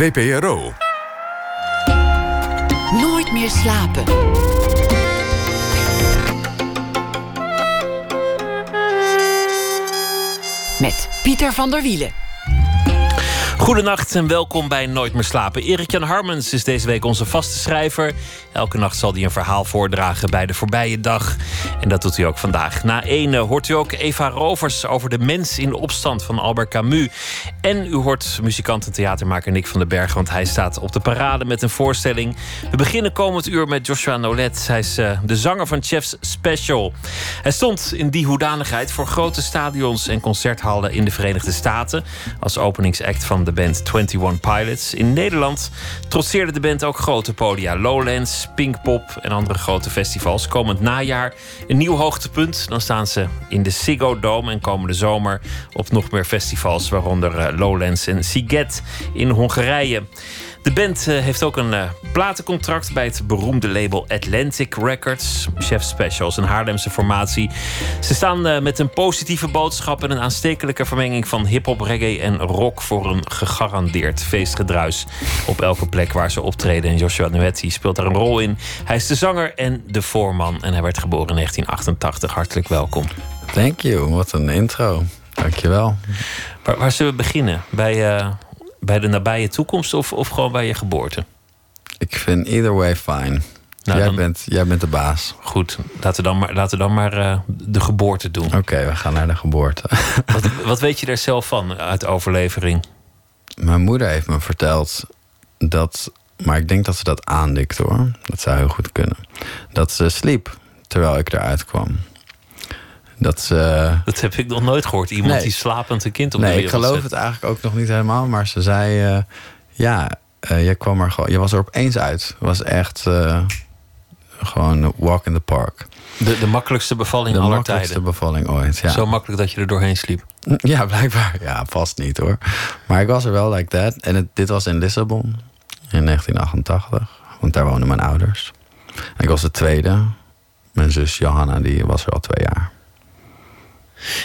VPRO. Nooit meer slapen. Met Pieter van der Wielen. Goedenacht en welkom bij Nooit meer slapen. Erik Jan Harmens is deze week onze vaste schrijver. Elke nacht zal hij een verhaal voordragen bij de voorbije dag. En dat doet hij ook vandaag. Na ene hoort u ook Eva Rovers over de mens in opstand van Albert Camus. En u hoort muzikant en theatermaker Nik van den Berg, want hij staat op de parade met een voorstelling. We beginnen komend uur met Joshua Nolet. Hij is de zanger van Chef'Special. Hij stond in die hoedanigheid voor grote stadions en concerthallen in de Verenigde Staten als openingsact van de band 21 Pilots. In Nederland trotseerde de band ook grote podia. Lowlands, Pinkpop en andere grote festivals. Komend najaar een nieuw hoogtepunt. Dan staan ze in de Ziggo Dome en komende zomer op nog meer festivals, waaronder Lowlands en Sziget in Hongarije. De band heeft ook een platencontract bij het beroemde label Atlantic Records. Chef'Special is een Haarlemse formatie. Ze staan met een positieve boodschap en een aanstekelijke vermenging van hip-hop, reggae en rock voor een gegarandeerd feestgedruis op elke plek waar ze optreden. En Joshua Nolet speelt daar een rol in. Hij is de zanger en de voorman. En hij werd geboren in 1988. Hartelijk welkom. Thank you. Wat een intro. Dankjewel. Waar zullen we beginnen? Bij de nabije toekomst of gewoon bij je geboorte? Ik vind either way fine. Nou, jij bent de baas. Goed, laten we dan maar de geboorte doen. Oké, we gaan naar de geboorte. Wat weet je daar zelf van uit overlevering? Mijn moeder heeft me verteld dat... Maar ik denk dat ze dat aandikte, hoor. Dat zou heel goed kunnen. Dat ze sliep terwijl ik eruit kwam. Dat heb ik nog nooit gehoord. Iemand die slapend een kind op de wereld zet. Ik geloof het eigenlijk ook nog niet helemaal. Maar ze zei... je was er opeens uit. Het was echt... gewoon een walk in the park. De makkelijkste bevalling aller tijden. De makkelijkste bevalling ooit, ja. Zo makkelijk dat je er doorheen sliep. Ja, blijkbaar. Ja, vast niet, hoor. Maar ik was er wel like that. En dit was in Lissabon. In 1988. Want daar woonden mijn ouders. En ik was de tweede. Mijn zus Johanna, die was er al 2 jaar.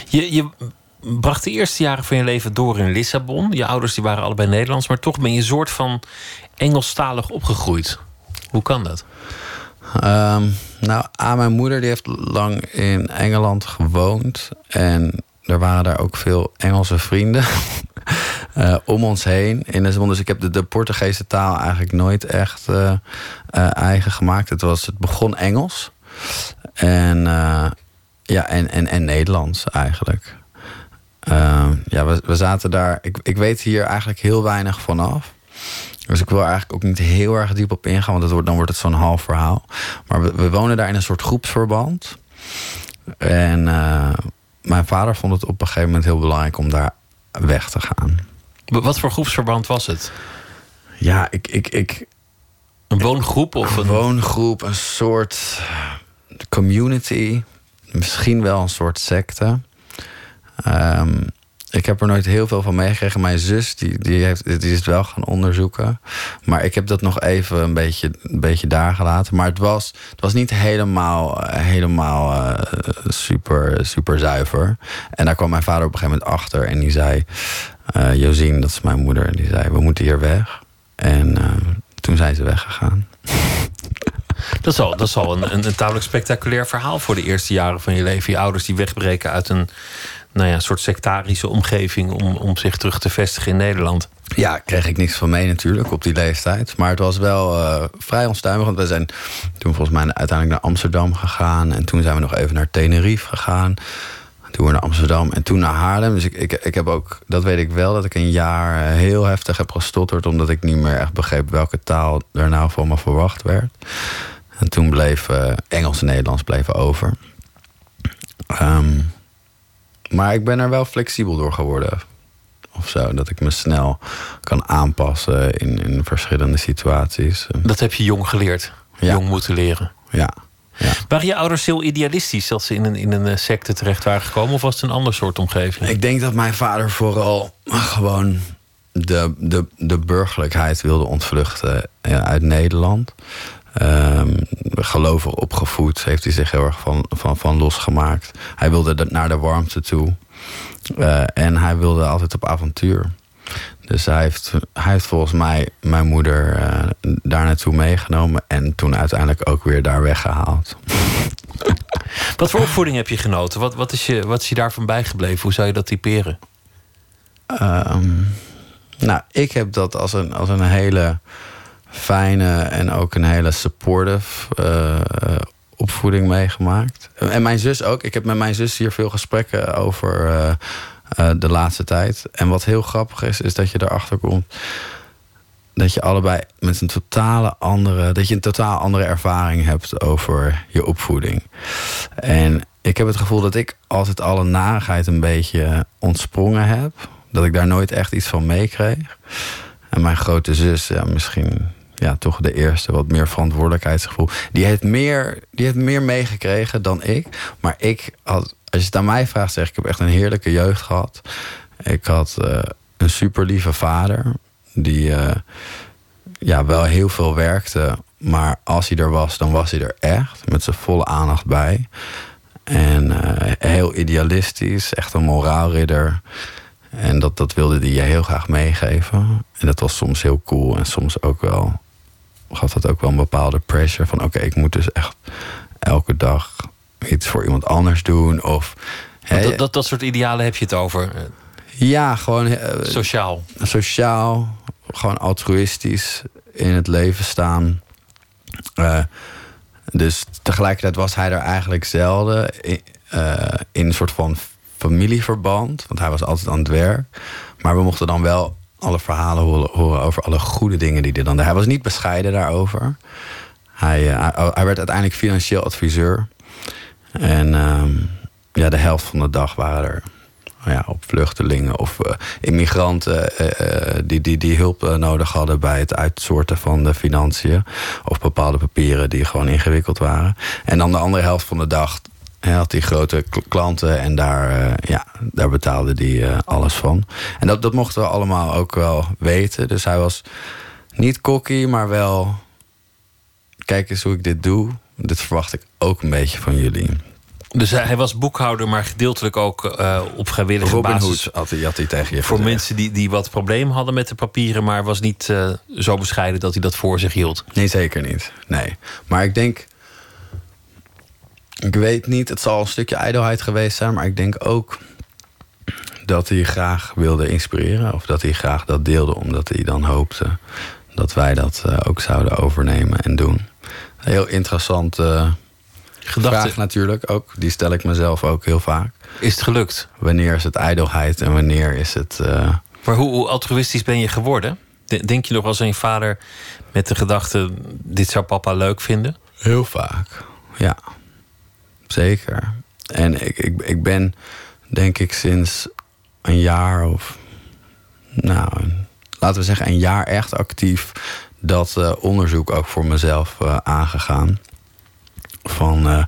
Je bracht de eerste jaren van je leven door in Lissabon. Je ouders die waren allebei Nederlands, maar toch ben je een soort van Engelstalig opgegroeid. Hoe kan dat? Mijn moeder die heeft lang in Engeland gewoond. En er waren daar ook veel Engelse vrienden om ons heen in Lissabon. Dus ik heb de Portugese taal eigenlijk nooit echt eigen gemaakt. Het begon Engels. En Nederlands eigenlijk. We zaten daar... Ik weet hier eigenlijk heel weinig vanaf. Dus ik wil eigenlijk ook niet heel erg diep op ingaan... want dan wordt het zo'n half verhaal. Maar we wonen daar in een soort groepsverband. En mijn vader vond het op een gegeven moment heel belangrijk... om daar weg te gaan. Wat voor groepsverband was het? Ja, een woongroep of een... woongroep, een soort community... Misschien wel een soort secte. Ik heb er nooit heel veel van meegekregen. Mijn zus die is het wel gaan onderzoeken. Maar ik heb dat nog even een beetje daar gelaten. Maar het was niet helemaal super zuiver. En daar kwam mijn vader op een gegeven moment achter. En die zei, Josien, dat is mijn moeder. En die zei, we moeten hier weg. En toen zijn ze weggegaan. Dat is al een tamelijk spectaculair verhaal voor de eerste jaren van je leven. Je ouders die wegbreken uit een soort sectarische omgeving... om zich terug te vestigen in Nederland. Ja, kreeg ik niks van mee natuurlijk op die leeftijd. Maar het was wel vrij onstuimig. Want we zijn toen volgens mij uiteindelijk naar Amsterdam gegaan. En toen zijn we nog even naar Tenerife gegaan. Toen naar Amsterdam en toen naar Haarlem. Dus ik heb ook, dat weet ik wel, dat ik een jaar heel heftig heb gestotterd... omdat ik niet meer echt begreep welke taal er nou van me verwacht werd. En toen bleef Engels en Nederlands bleven over. Maar ik ben er wel flexibel door geworden. Of zo, dat ik me snel kan aanpassen in verschillende situaties. Dat heb je jong geleerd. Ja. Jong moeten leren. Ja. Ja. Waren je ouders heel idealistisch dat ze in een secte terecht waren gekomen? Of was het een ander soort omgeving? Ik denk dat mijn vader vooral gewoon de burgerlijkheid wilde ontvluchten uit Nederland. Gelovig opgevoed heeft hij zich heel erg van losgemaakt. Hij wilde naar de warmte toe. En hij wilde altijd op avontuur. Dus hij heeft volgens mij mijn moeder daar naartoe meegenomen. En toen uiteindelijk ook weer daar weggehaald. Wat voor opvoeding heb je genoten? Wat is je daarvan bijgebleven? Hoe zou je dat typeren? Nou, ik heb dat als een hele fijne en ook een hele supportive opvoeding meegemaakt. En mijn zus ook. Ik heb met mijn zus hier veel gesprekken over de laatste tijd. En wat heel grappig is dat je erachter komt dat je allebei met een totaal andere ervaring hebt over je opvoeding. En ik heb het gevoel dat ik altijd alle narigheid een beetje ontsprongen heb. Dat ik daar nooit echt iets van meekreeg. En mijn grote zus, ja, misschien ja, toch de eerste, wat meer verantwoordelijkheidsgevoel. Die heeft meer meegekregen dan ik. Maar ik had, als je het aan mij vraagt, zeg ik, ik heb echt een heerlijke jeugd gehad. Ik had een super lieve vader. Die wel heel veel werkte. Maar als hij er was, dan was hij er echt. Met zijn volle aandacht bij. En heel idealistisch. Echt een moraalridder. En dat wilde hij je heel graag meegeven. En dat was soms heel cool. En soms ook wel, gaf dat ook wel een bepaalde pressure. Van oké, ik moet dus echt elke dag iets voor iemand anders doen. Of, dat soort idealen heb je het over? Ja, gewoon... Sociaal. Gewoon altruïstisch in het leven staan. Dus tegelijkertijd was hij er eigenlijk zelden in een soort van familieverband. Want hij was altijd aan het werk. Maar we mochten dan wel alle verhalen horen over alle goede dingen die hij dan deed. Hij was niet bescheiden daarover. Hij werd uiteindelijk financieel adviseur. En de helft van de dag waren er op vluchtelingen of immigranten die hulp nodig hadden bij het uitsorten van de financiën. Of bepaalde papieren die gewoon ingewikkeld waren. En dan de andere helft van de dag had hij grote klanten en daar betaalde hij alles van. En dat mochten we allemaal ook wel weten. Dus hij was niet cocky, maar wel, kijk eens hoe ik dit doe. Dit verwacht ik ook een beetje van jullie. Dus hij was boekhouder, maar gedeeltelijk ook op vrijwillige basis. Robin Hood had hij tegen je voor gezegd. Mensen die wat problemen hadden met de papieren, maar was niet zo bescheiden dat hij dat voor zich hield. Nee, zeker niet. Nee. Maar ik denk, ik weet niet, het zal een stukje ijdelheid geweest zijn, maar ik denk ook dat hij graag wilde inspireren. Of dat hij graag dat deelde, omdat hij dan hoopte dat wij dat ook zouden overnemen en doen. Heel interessant vraag natuurlijk ook. Die stel ik mezelf ook heel vaak. Is het gelukt? Wanneer is het ijdelheid en wanneer is het... Maar hoe altruïstisch ben je geworden? Denk je nog als een vader met de gedachte, dit zou papa leuk vinden? Heel vaak, ja. Zeker. En ik ben, denk ik, sinds een jaar of... Nou, laten we zeggen een jaar echt actief dat onderzoek ook voor mezelf aangegaan. Van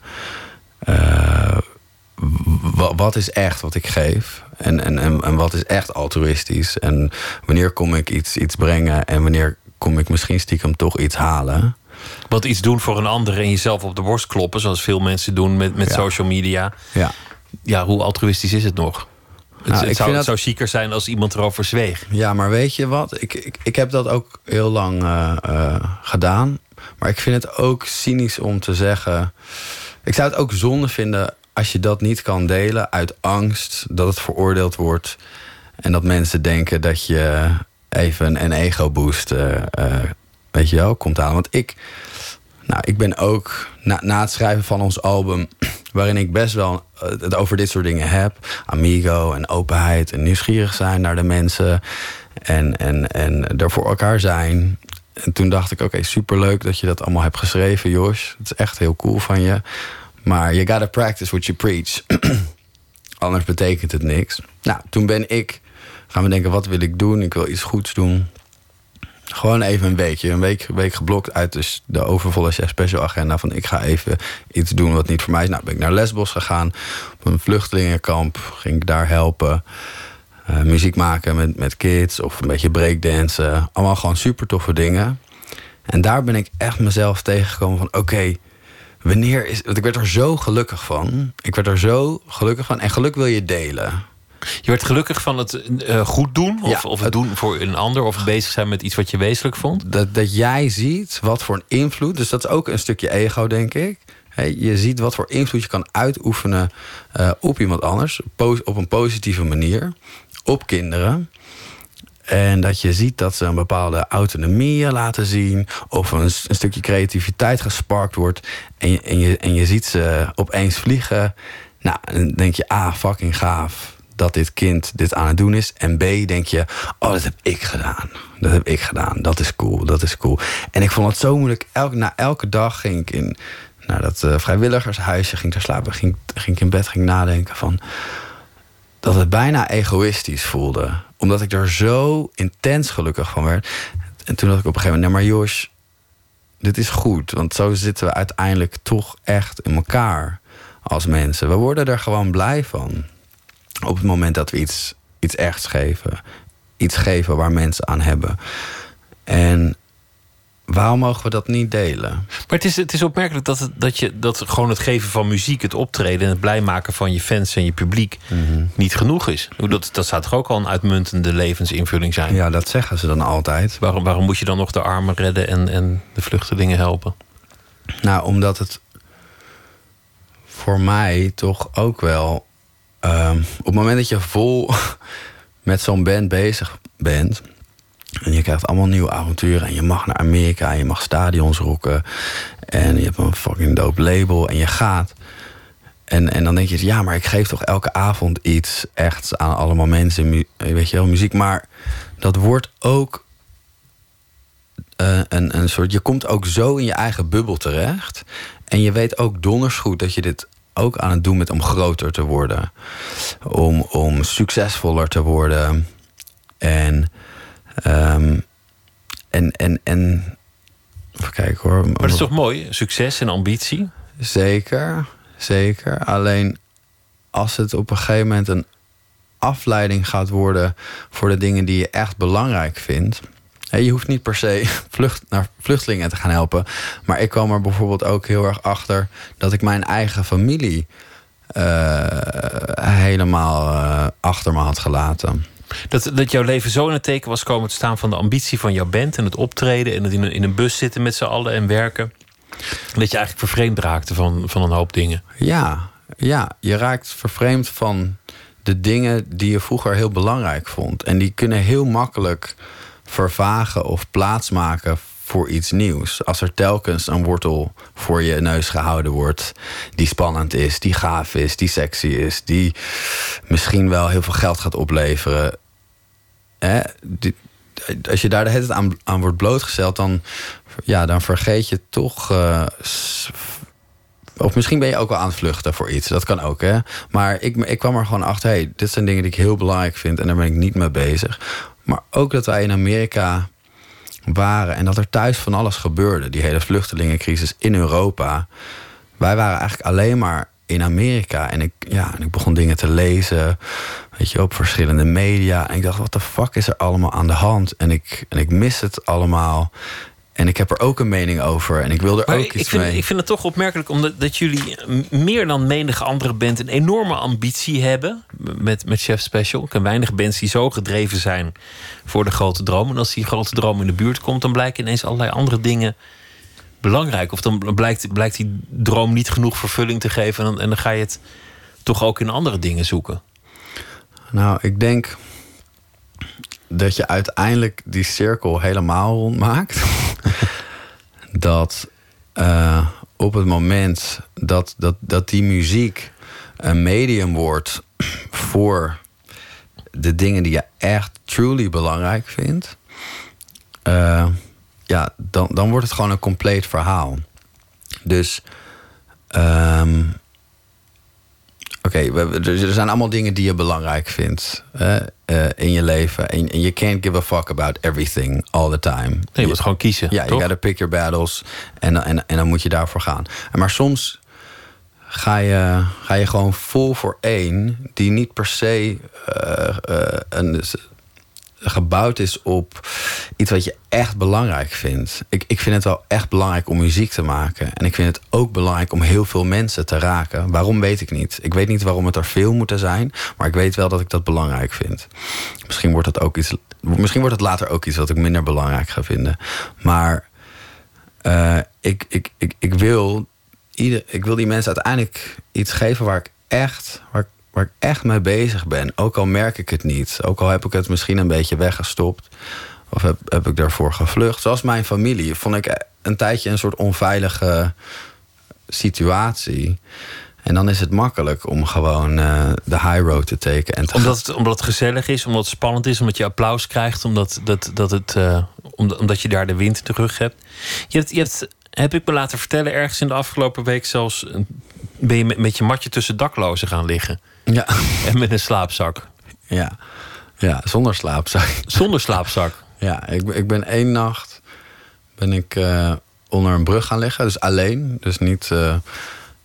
wat is echt wat ik geef? En wat is echt altruïstisch? En wanneer kom ik iets brengen? En wanneer kom ik misschien stiekem toch iets halen? Want iets doen voor een ander en jezelf op de borst kloppen, zoals veel mensen doen met social media. Ja, hoe altruïstisch is het nog? Het zou chiquer zijn als iemand erover zweeg. Ja, maar weet je wat? Ik heb dat ook heel lang gedaan. Maar ik vind het ook cynisch om te zeggen... Ik zou het ook zonde vinden als je dat niet kan delen uit angst dat het veroordeeld wordt. En dat mensen denken dat je even een ego-boost weet je wel, komt aan. Want ik ben ook na het schrijven van ons album, waarin ik best wel het over dit soort dingen heb. Amigo en openheid en nieuwsgierig zijn naar de mensen. En er voor elkaar zijn. En toen dacht ik, oké, superleuk dat je dat allemaal hebt geschreven, Josh. Het is echt heel cool van je. Maar you gotta practice what you preach. Anders betekent het niks. Nou, toen ben ik gaan bedenken, wat wil ik doen? Ik wil iets goeds doen. Gewoon even een week geblokt uit de overvolle Chef'Special agenda. Van ik ga even iets doen wat niet voor mij is. Nou, ben ik naar Lesbos gegaan. Op een vluchtelingenkamp ging ik daar helpen. Muziek maken met kids of een beetje breakdansen. Allemaal gewoon super toffe dingen. En daar ben ik echt mezelf tegengekomen van oké, wanneer is... Want ik werd er zo gelukkig van. En geluk wil je delen. Je werd gelukkig van het goed doen? Of het doen voor een ander? Of bezig zijn met iets wat je wezenlijk vond? Dat jij ziet wat voor een invloed... Dus dat is ook een stukje ego, denk ik. Hey, je ziet wat voor invloed je kan uitoefenen op iemand anders. Op een positieve manier. Op kinderen. En dat je ziet dat ze een bepaalde autonomie laten zien. Of een stukje creativiteit gesparkt wordt. En je ziet ze opeens vliegen. Nou, dan denk je, fucking gaaf. Dat dit kind dit aan het doen is. En B, denk je, dat heb ik gedaan. Dat heb ik gedaan. Dat is cool, dat is cool. En ik vond het zo moeilijk. Elke dag ging ik in dat vrijwilligershuisje, ging ik slapen. Ging ik in bed, ging nadenken van... dat het bijna egoïstisch voelde. Omdat ik er zo intens gelukkig van werd. En toen dacht ik op een gegeven moment... maar Josh, dit is goed. Want zo zitten we uiteindelijk toch echt in elkaar als mensen. We worden er gewoon blij van. Op het moment dat we iets echt geven. Iets geven waar mensen aan hebben. En waarom mogen we dat niet delen? Maar het is opmerkelijk dat gewoon het geven van muziek, het optreden en het blij maken van je fans en je publiek niet genoeg is. Dat zou toch ook al een uitmuntende levensinvulling zijn? Ja, dat zeggen ze dan altijd. Waarom moet je dan nog de armen redden en de vluchtelingen helpen? Nou, omdat het voor mij toch ook wel... op het moment dat je vol met zo'n band bezig bent... en je krijgt allemaal nieuwe avonturen... en je mag naar Amerika en je mag stadions rocken... en je hebt een fucking dope label en je gaat... en dan denk je, ja, maar ik geef toch elke avond iets... echt aan allemaal mensen, weet je wel, muziek... maar dat wordt ook een soort... je komt ook zo in je eigen bubbel terecht... en je weet ook donders goed dat je dit... ook aan het doen met om groter te worden. Om succesvoller te worden. En even kijken hoor. Maar dat is toch mooi? Succes en ambitie? Zeker, zeker. Alleen als het op een gegeven moment een afleiding gaat worden... voor de dingen die je echt belangrijk vindt... Je hoeft niet per se naar vluchtelingen te gaan helpen. Maar ik kwam er bijvoorbeeld ook heel erg achter... dat ik mijn eigen familie helemaal achter me had gelaten. Dat jouw leven zo in het teken was komen te staan... van de ambitie van jouw band en het optreden... en het in een bus zitten met z'n allen en werken. Dat je eigenlijk vervreemd raakte van een hoop dingen. Ja, je raakt vervreemd van de dingen die je vroeger heel belangrijk vond. En die kunnen heel makkelijk... vervagen of plaatsmaken voor iets nieuws. Als er telkens een wortel voor je neus gehouden wordt... die spannend is, die gaaf is, die sexy is... die misschien wel heel veel geld gaat opleveren. Als je daar de hele tijd aan wordt blootgesteld... dan vergeet je toch... of misschien ben je ook wel aan het vluchten voor iets. Dat kan ook, hè. Maar ik kwam er gewoon achter... dit zijn dingen die ik heel belangrijk vind... en daar ben ik niet mee bezig... Maar ook dat wij in Amerika waren... en dat er thuis van alles gebeurde. Die hele vluchtelingencrisis in Europa. Wij waren eigenlijk alleen maar in Amerika. En ik begon dingen te lezen. Weet je, op verschillende media. En ik dacht, wat de fuck is er allemaal aan de hand? En ik mis het allemaal. En ik heb er ook een mening over. En ik wil er maar ook mee. Ik vind het toch opmerkelijk... omdat jullie meer dan menige andere band... een enorme ambitie hebben met Chef'Special. Er zijn weinig bands die zo gedreven zijn voor de grote droom. En als die grote droom in de buurt komt... dan blijken ineens allerlei andere dingen belangrijk. Of dan blijkt die droom niet genoeg vervulling te geven... en dan ga je het toch ook in andere dingen zoeken. Nou, ik denk... dat je uiteindelijk die cirkel helemaal rondmaakt. Dat op het moment dat die muziek een medium wordt... voor de dingen die je echt truly belangrijk vindt... dan wordt het gewoon een compleet verhaal. Dus... er zijn allemaal dingen die je belangrijk vindt in je leven. En you can't give a fuck about everything all the time. Nee, je moet gewoon kiezen. Ja, you gotta pick your battles. En dan moet je daarvoor gaan. Maar soms ga je gewoon vol voor één... die niet per se gebouwd is op iets wat je echt belangrijk vindt. Ik vind het wel echt belangrijk om muziek te maken. En ik vind het ook belangrijk om heel veel mensen te raken. Waarom weet ik niet. Ik weet niet waarom het er veel moeten zijn. Maar ik weet wel dat ik dat belangrijk vind. Misschien wordt het later ook iets wat ik minder belangrijk ga vinden. Maar ik wil die mensen uiteindelijk iets geven waar ik echt mee bezig ben. Ook al merk ik het niet. Ook al heb ik het misschien een beetje weggestopt. Of heb ik daarvoor gevlucht. Zoals mijn familie. Vond ik een tijdje een soort onveilige situatie. En dan is het makkelijk om gewoon de high road te tekenen. Omdat het gezellig is, omdat het spannend is, omdat je applaus krijgt, omdat je daar de wind terug hebt. Je hebt, heb ik me laten vertellen, ergens in de afgelopen week zelfs, ben je met je matje tussen daklozen gaan liggen. Ja. En met een slaapzak. Ja, zonder slaapzak. Zonder slaapzak. Ja, ik ben één nacht onder een brug gaan liggen. Dus alleen. Dus niet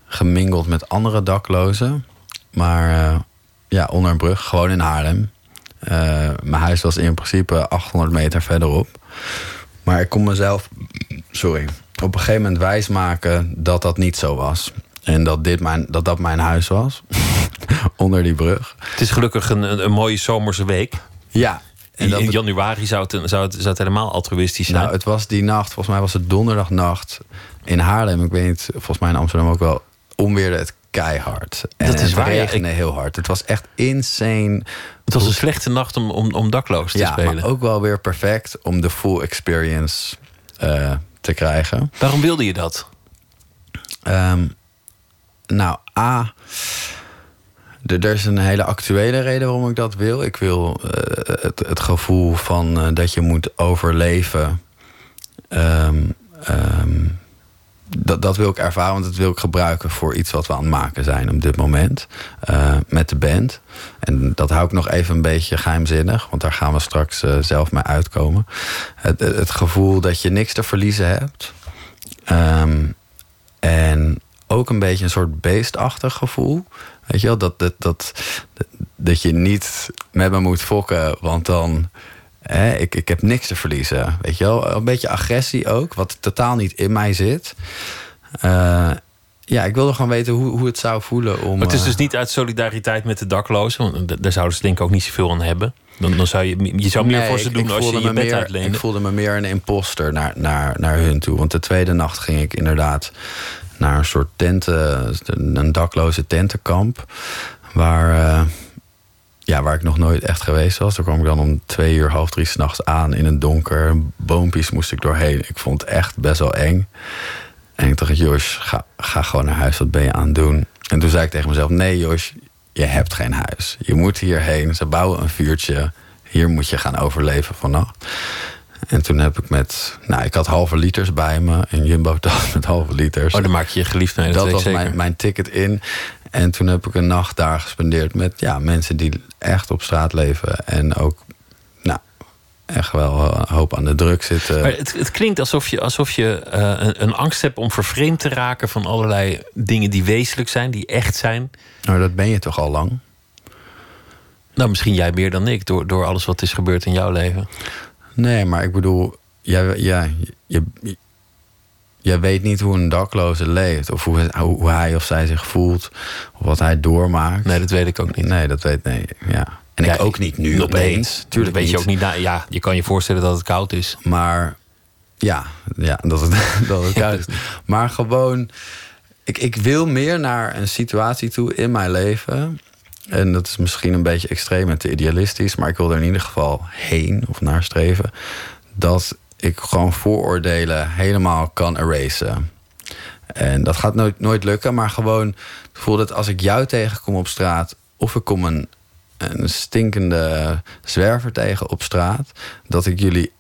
gemingeld met andere daklozen. Maar onder een brug. Gewoon in Haarlem. Mijn huis was in principe 800 meter verderop. Maar ik kon mezelf op een gegeven moment wijsmaken dat dat niet zo was. En dat dat mijn huis was. Onder die brug. Het is gelukkig een mooie zomerse week. Ja. En in januari zou het helemaal altruïstisch zijn. Nou, het was die nacht. Volgens mij was het donderdagnacht in Haarlem. Ik weet niet, volgens mij in Amsterdam ook wel. Onweerde het keihard. En dat is waar, het regende heel hard. Het was echt insane. Het was een slechte nacht om dakloos te spelen. Maar ook wel weer perfect om de full experience te krijgen. Waarom wilde je dat? Er is een hele actuele reden waarom ik dat wil. Ik wil het gevoel van dat je moet overleven. Dat wil ik ervaren, want dat wil ik gebruiken voor iets wat we aan het maken zijn op dit moment. Met de band. En dat hou ik nog even een beetje geheimzinnig. Want daar gaan we straks zelf mee uitkomen. Het gevoel dat je niks te verliezen hebt. En ook een beetje een soort beestachtig gevoel. Weet je wel, dat je niet met me moet fokken, want dan... Ik heb niks te verliezen. Weet je wel, een beetje agressie ook, wat totaal niet in mij zit. Ik wilde gewoon weten hoe het zou voelen om... Maar het is dus niet uit solidariteit met de daklozen, want daar zouden ze denk ik ook niet zoveel aan hebben. Dan zou je zou meer voor ze doen als je je bed uitleende. Ik voelde me meer een imposter naar hun toe. Want de tweede nacht ging ik inderdaad naar een soort tenten, een dakloze tentenkamp, waar ik nog nooit echt geweest was. Daar kwam ik dan om 2:00, 2:30 s'nachts aan in het donker. Boompjes moest ik doorheen. Ik vond het echt best wel eng. En ik dacht, Josh, ga gewoon naar huis. Wat ben je aan het doen? En toen zei ik tegen mezelf, nee Josh, je hebt geen huis. Je moet hierheen. Ze bouwen een vuurtje. Hier moet je gaan overleven vannacht. En toen heb ik ik had halve liters bij me. Een jumbo-tas met halve liters. Oh, dan maak je je geliefd mee. Dat was mijn ticket in. En toen heb ik een nacht daar gespendeerd met mensen die echt op straat leven. En ook echt wel een hoop aan de druk zitten. Maar het klinkt alsof je een angst hebt om vervreemd te raken van allerlei dingen die wezenlijk zijn, die echt zijn. Nou, dat ben je toch al lang? Nou, misschien jij meer dan ik, door alles wat is gebeurd in jouw leven. Nee, maar ik bedoel, jij weet niet hoe een dakloze leeft. Of hoe hij of zij zich voelt. Of wat hij doormaakt. Nee, dat weet ik ook niet. Ja. En ik ook niet nu opeens. Nee, tuurlijk weet je ook niet. Ja, je kan je voorstellen dat het koud is. Maar dat het koud is. Maar gewoon, ik wil meer naar een situatie toe in mijn leven. En dat is misschien een beetje extreem en te idealistisch. Maar ik wil er in ieder geval heen of naar streven. Dat ik gewoon vooroordelen helemaal kan erasen. En dat gaat nooit lukken. Maar gewoon het gevoel dat als ik jou tegenkom op straat, of ik kom een stinkende zwerver tegen op straat, dat ik jullie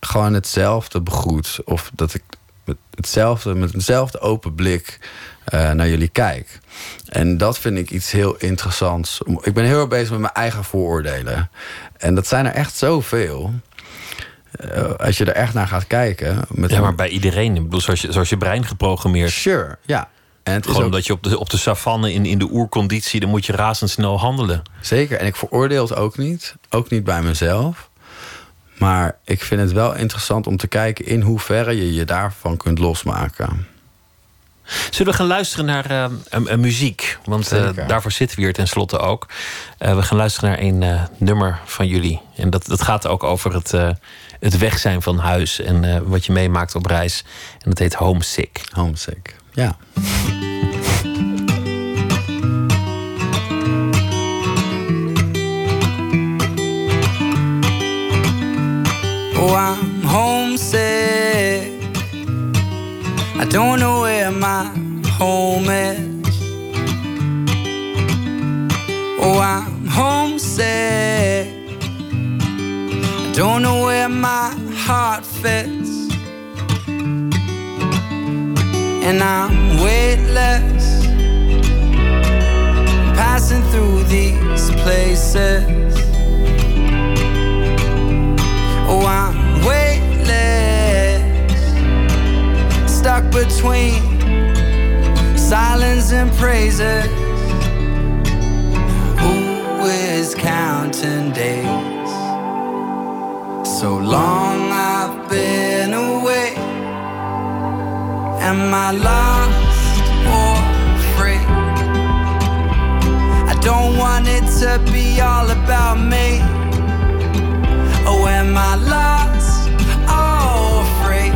gewoon hetzelfde begroet. Of dat ik met hetzelfde open blik naar jullie kijk. En dat vind ik iets heel interessants. Ik ben heel erg bezig met mijn eigen vooroordelen. En dat zijn er echt zoveel. Als je er echt naar gaat kijken. Maar bij iedereen. Ik bedoel, zoals je brein geprogrammeerd. Sure, ja. En het gewoon is ook, omdat je op de savanne in de oerconditie, dan moet je razendsnel handelen. Zeker, en ik veroordeel het ook niet. Ook niet bij mezelf. Maar ik vind het wel interessant om te kijken in hoeverre je je daarvan kunt losmaken. Zullen we gaan luisteren naar muziek? Want daarvoor zitten we hier tenslotte ook. We gaan luisteren naar een nummer van jullie. En dat gaat ook over het weg zijn van huis en wat je meemaakt op reis. En dat heet Homesick. Homesick, ja. Oh, I'm homesick. I don't know where my home is. Oh, I'm homesick. I don't know where my heart fits. And I'm weightless, passing through these places. Oh, I'm weightless, stuck between silence and praises. Who is counting days? So long I've been away. Am I lost or free? I don't want it to be all about me. Oh, am I lost or free?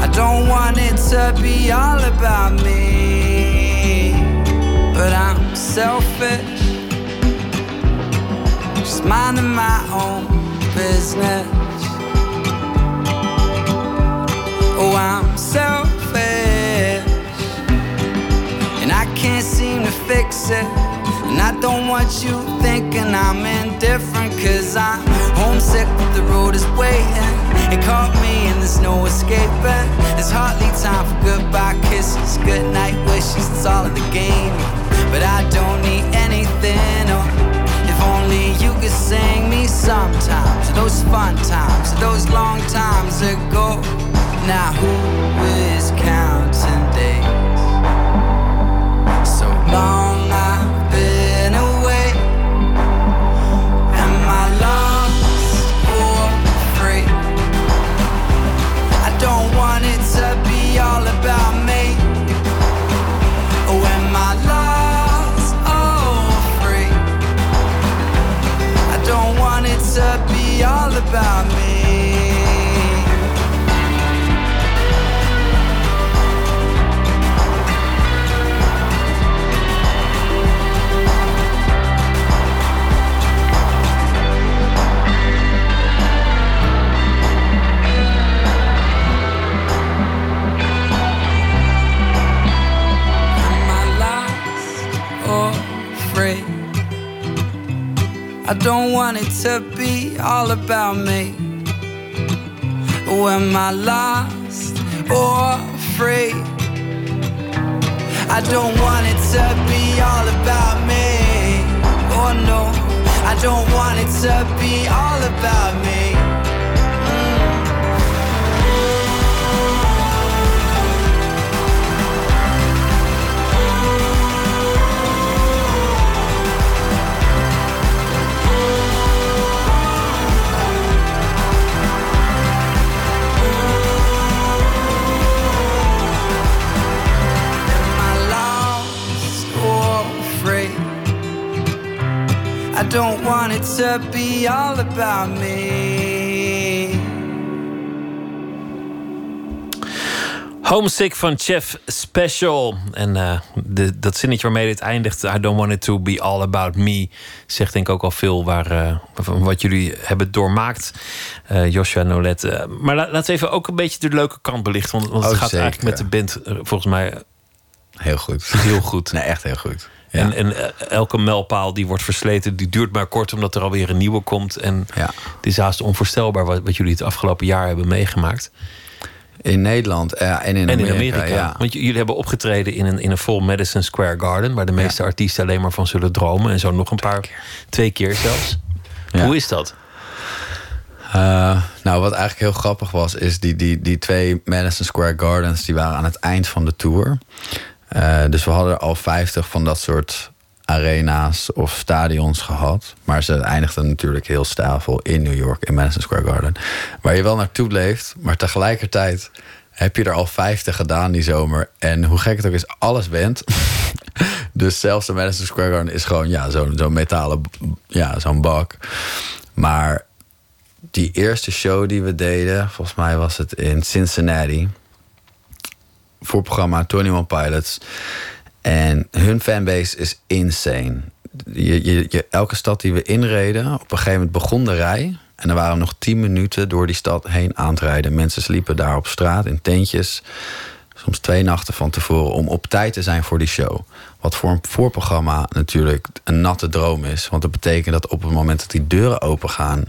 I don't want it to be all about me. But I'm selfish, just minding my own business. Oh, I'm selfish, and I can't seem to fix it. And I don't want you thinking I'm indifferent, cause I'm homesick, but the road is waiting. It caught me and there's no escaping. There's hardly time for goodbye kisses, goodnight wishes, it's all in the game. But I don't need anything, oh. If only you could sing me sometimes, those fun times, those long times ago. Now who is counting days? So long I've been all about me. Oh, am I lost or free? I don't want it to be all about me. I don't want it to be all about me. Oh, am I lost or free? I don't want it to be all about me. Oh no, I don't want it to be all about me. I don't want it to be all about me. Homesick van Chef'Special. En dat zinnetje waarmee dit eindigt, I don't want it to be all about me, zegt denk ik ook al veel wat jullie hebben doormaakt, Joshua Nolet. Maar laten we even ook een beetje de leuke kant belichten. Want het gaat zeker eigenlijk met de band volgens mij heel goed. Heel goed. Nee, echt heel goed. Ja. En elke mijlpaal die wordt versleten, die duurt maar kort, omdat er alweer een nieuwe komt. En ja, het is haast onvoorstelbaar wat jullie het afgelopen jaar hebben meegemaakt. In Nederland en in Amerika. Ja. Want jullie hebben opgetreden in een vol Madison Square Garden, waar de meeste artiesten alleen maar van zullen dromen. En zo nog een paar, twee keer zelfs. Ja. Hoe is dat? Nou, wat eigenlijk heel grappig was, is die twee Madison Square Gardens, die waren aan het eind van de tour. Dus we hadden al 50 van dat soort arena's of stadions gehad. Maar ze eindigden natuurlijk heel stavel in New York, in Madison Square Garden. Waar je wel naartoe leeft, maar tegelijkertijd heb je er al 50 gedaan die zomer. En hoe gek het ook is, alles went. Dus zelfs de Madison Square Garden is gewoon zo'n metalen, zo'n bak. Maar die eerste show die we deden, volgens mij was het in Cincinnati, voor programma 21 Pilots. En hun fanbase is insane. Elke stad die we inreden, op een gegeven moment begon de rij. En dan waren we nog 10 minuten door die stad heen aan het rijden. Mensen sliepen daar op straat in tentjes, soms 2 nachten van tevoren, om op tijd te zijn voor die show. Wat voor een voorprogramma natuurlijk een natte droom is. Want dat betekent dat op het moment dat die deuren open gaan,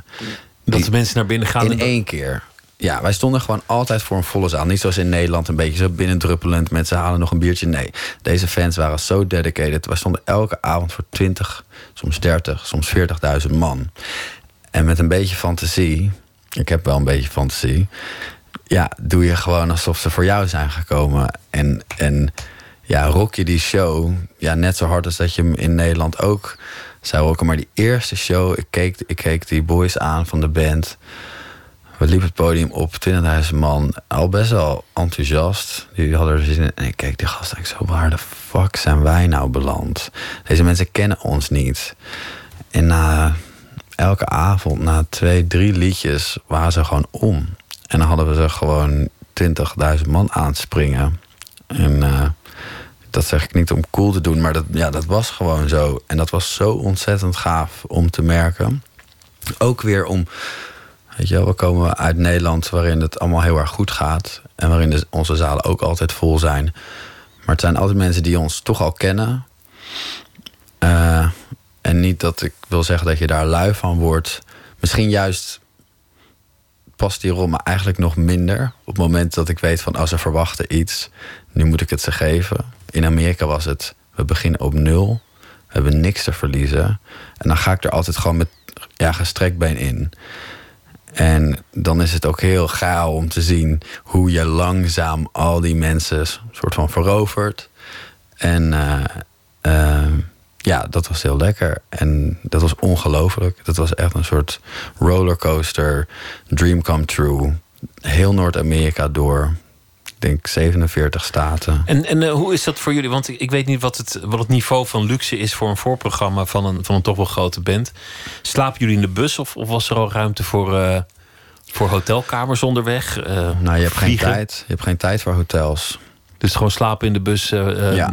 dat de mensen naar binnen gaan in één keer. Ja, wij stonden gewoon altijd voor een volle zaal. Niet zoals in Nederland, een beetje zo binnendruppelend. Mensen halen nog een biertje. Nee, deze fans waren zo dedicated. Wij stonden elke avond voor 20, soms 30, soms 40.000 man. En met een beetje fantasie, ik heb wel een beetje fantasie, doe je gewoon alsof ze voor jou zijn gekomen. En rock je die show net zo hard als dat je hem in Nederland ook zou rocken. Maar die eerste show, ik keek die boys aan van de band. We liepen het podium op, 20.000 man, al best wel enthousiast. Die hadden er zin in. En ik keek die gasten en ik zo, waar de fuck zijn wij nou beland? Deze mensen kennen ons niet. En elke avond, na 2, 3 liedjes, waren ze gewoon om. En dan hadden we ze gewoon 20.000 man aan het springen. En dat zeg ik niet om cool te doen, maar dat was gewoon zo. En dat was zo ontzettend gaaf om te merken. Ook weer om, weet je wel, we komen uit Nederland waarin het allemaal heel erg goed gaat. En waarin onze zalen ook altijd vol zijn. Maar het zijn altijd mensen die ons toch al kennen. En niet dat ik wil zeggen dat je daar lui van wordt. Misschien juist past die rol me eigenlijk nog minder. Op het moment dat ik weet van, ze verwachten iets, nu moet ik het ze geven. In Amerika was het, we beginnen op 0. We hebben niks te verliezen. En dan ga ik er altijd gewoon met gestrekt been in. En dan is het ook heel gaaf om te zien hoe je langzaam al die mensen soort van verovert. En dat was heel lekker. En dat was ongelooflijk. Dat was echt een soort rollercoaster, dream come true. Heel Noord-Amerika door. Ik denk 47 staten. En hoe is dat voor jullie? Want ik weet niet wat het niveau van luxe is voor een voorprogramma van een toch wel grote band. Slapen jullie in de bus of was er al ruimte voor hotelkamers onderweg? Je hebt vliegen? Geen tijd. Je hebt geen tijd voor hotels. Dus gewoon slapen in de bus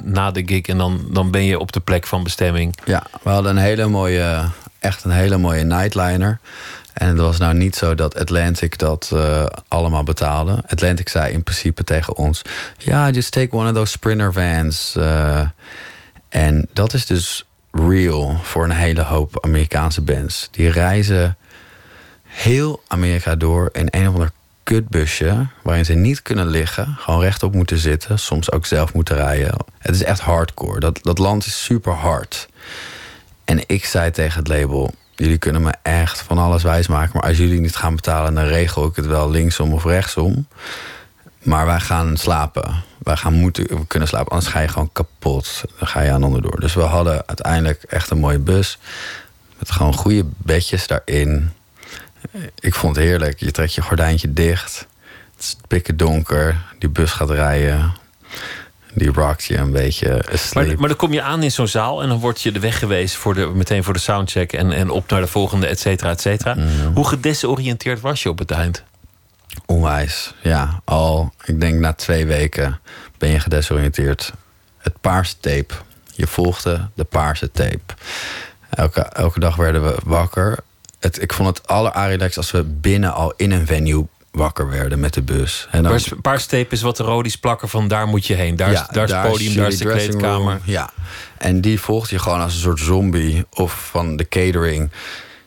na de gig en dan ben je op de plek van bestemming. Ja, we hadden een hele mooie nightliner. En het was nou niet zo dat Atlantic dat allemaal betaalde. Atlantic zei in principe tegen ons, just take one of those sprinter vans. En dat is dus real voor een hele hoop Amerikaanse bands. Die reizen heel Amerika door in een of ander kutbusje, waarin ze niet kunnen liggen, gewoon rechtop moeten zitten, soms ook zelf moeten rijden. Het is echt hardcore. Dat land is super hard. En ik zei tegen het label, jullie kunnen me echt van alles wijsmaken, maar als jullie niet gaan betalen, dan regel ik het wel linksom of rechtsom. Maar wij gaan slapen. We kunnen slapen, anders ga je gewoon kapot. Dan ga je aan onderdoor. Dus we hadden uiteindelijk echt een mooie bus met gewoon goede bedjes daarin. Ik vond het heerlijk. Je trekt je gordijntje dicht. Het is pikken donker. Die bus gaat rijden. Die rockt je een beetje asleep. Maar dan kom je aan in zo'n zaal en dan word je de weg gewezen meteen voor de soundcheck en op naar de volgende, et cetera, et cetera. Mm. Hoe gedesoriënteerd was je op het eind? Onwijs, ja. Ik denk na 2 weken ben je gedesoriënteerd. Het paarse tape. Je volgde de paarse tape. Elke dag werden we wakker. Ik vond het alleraardigst als we binnen al in een venue wakker werden met de bus. Paarstape is wat de Rodies plakken van daar moet je heen. Daar is het podium, daar is de kleedkamer. Room, ja. En die volgde je gewoon als een soort zombie of van de catering.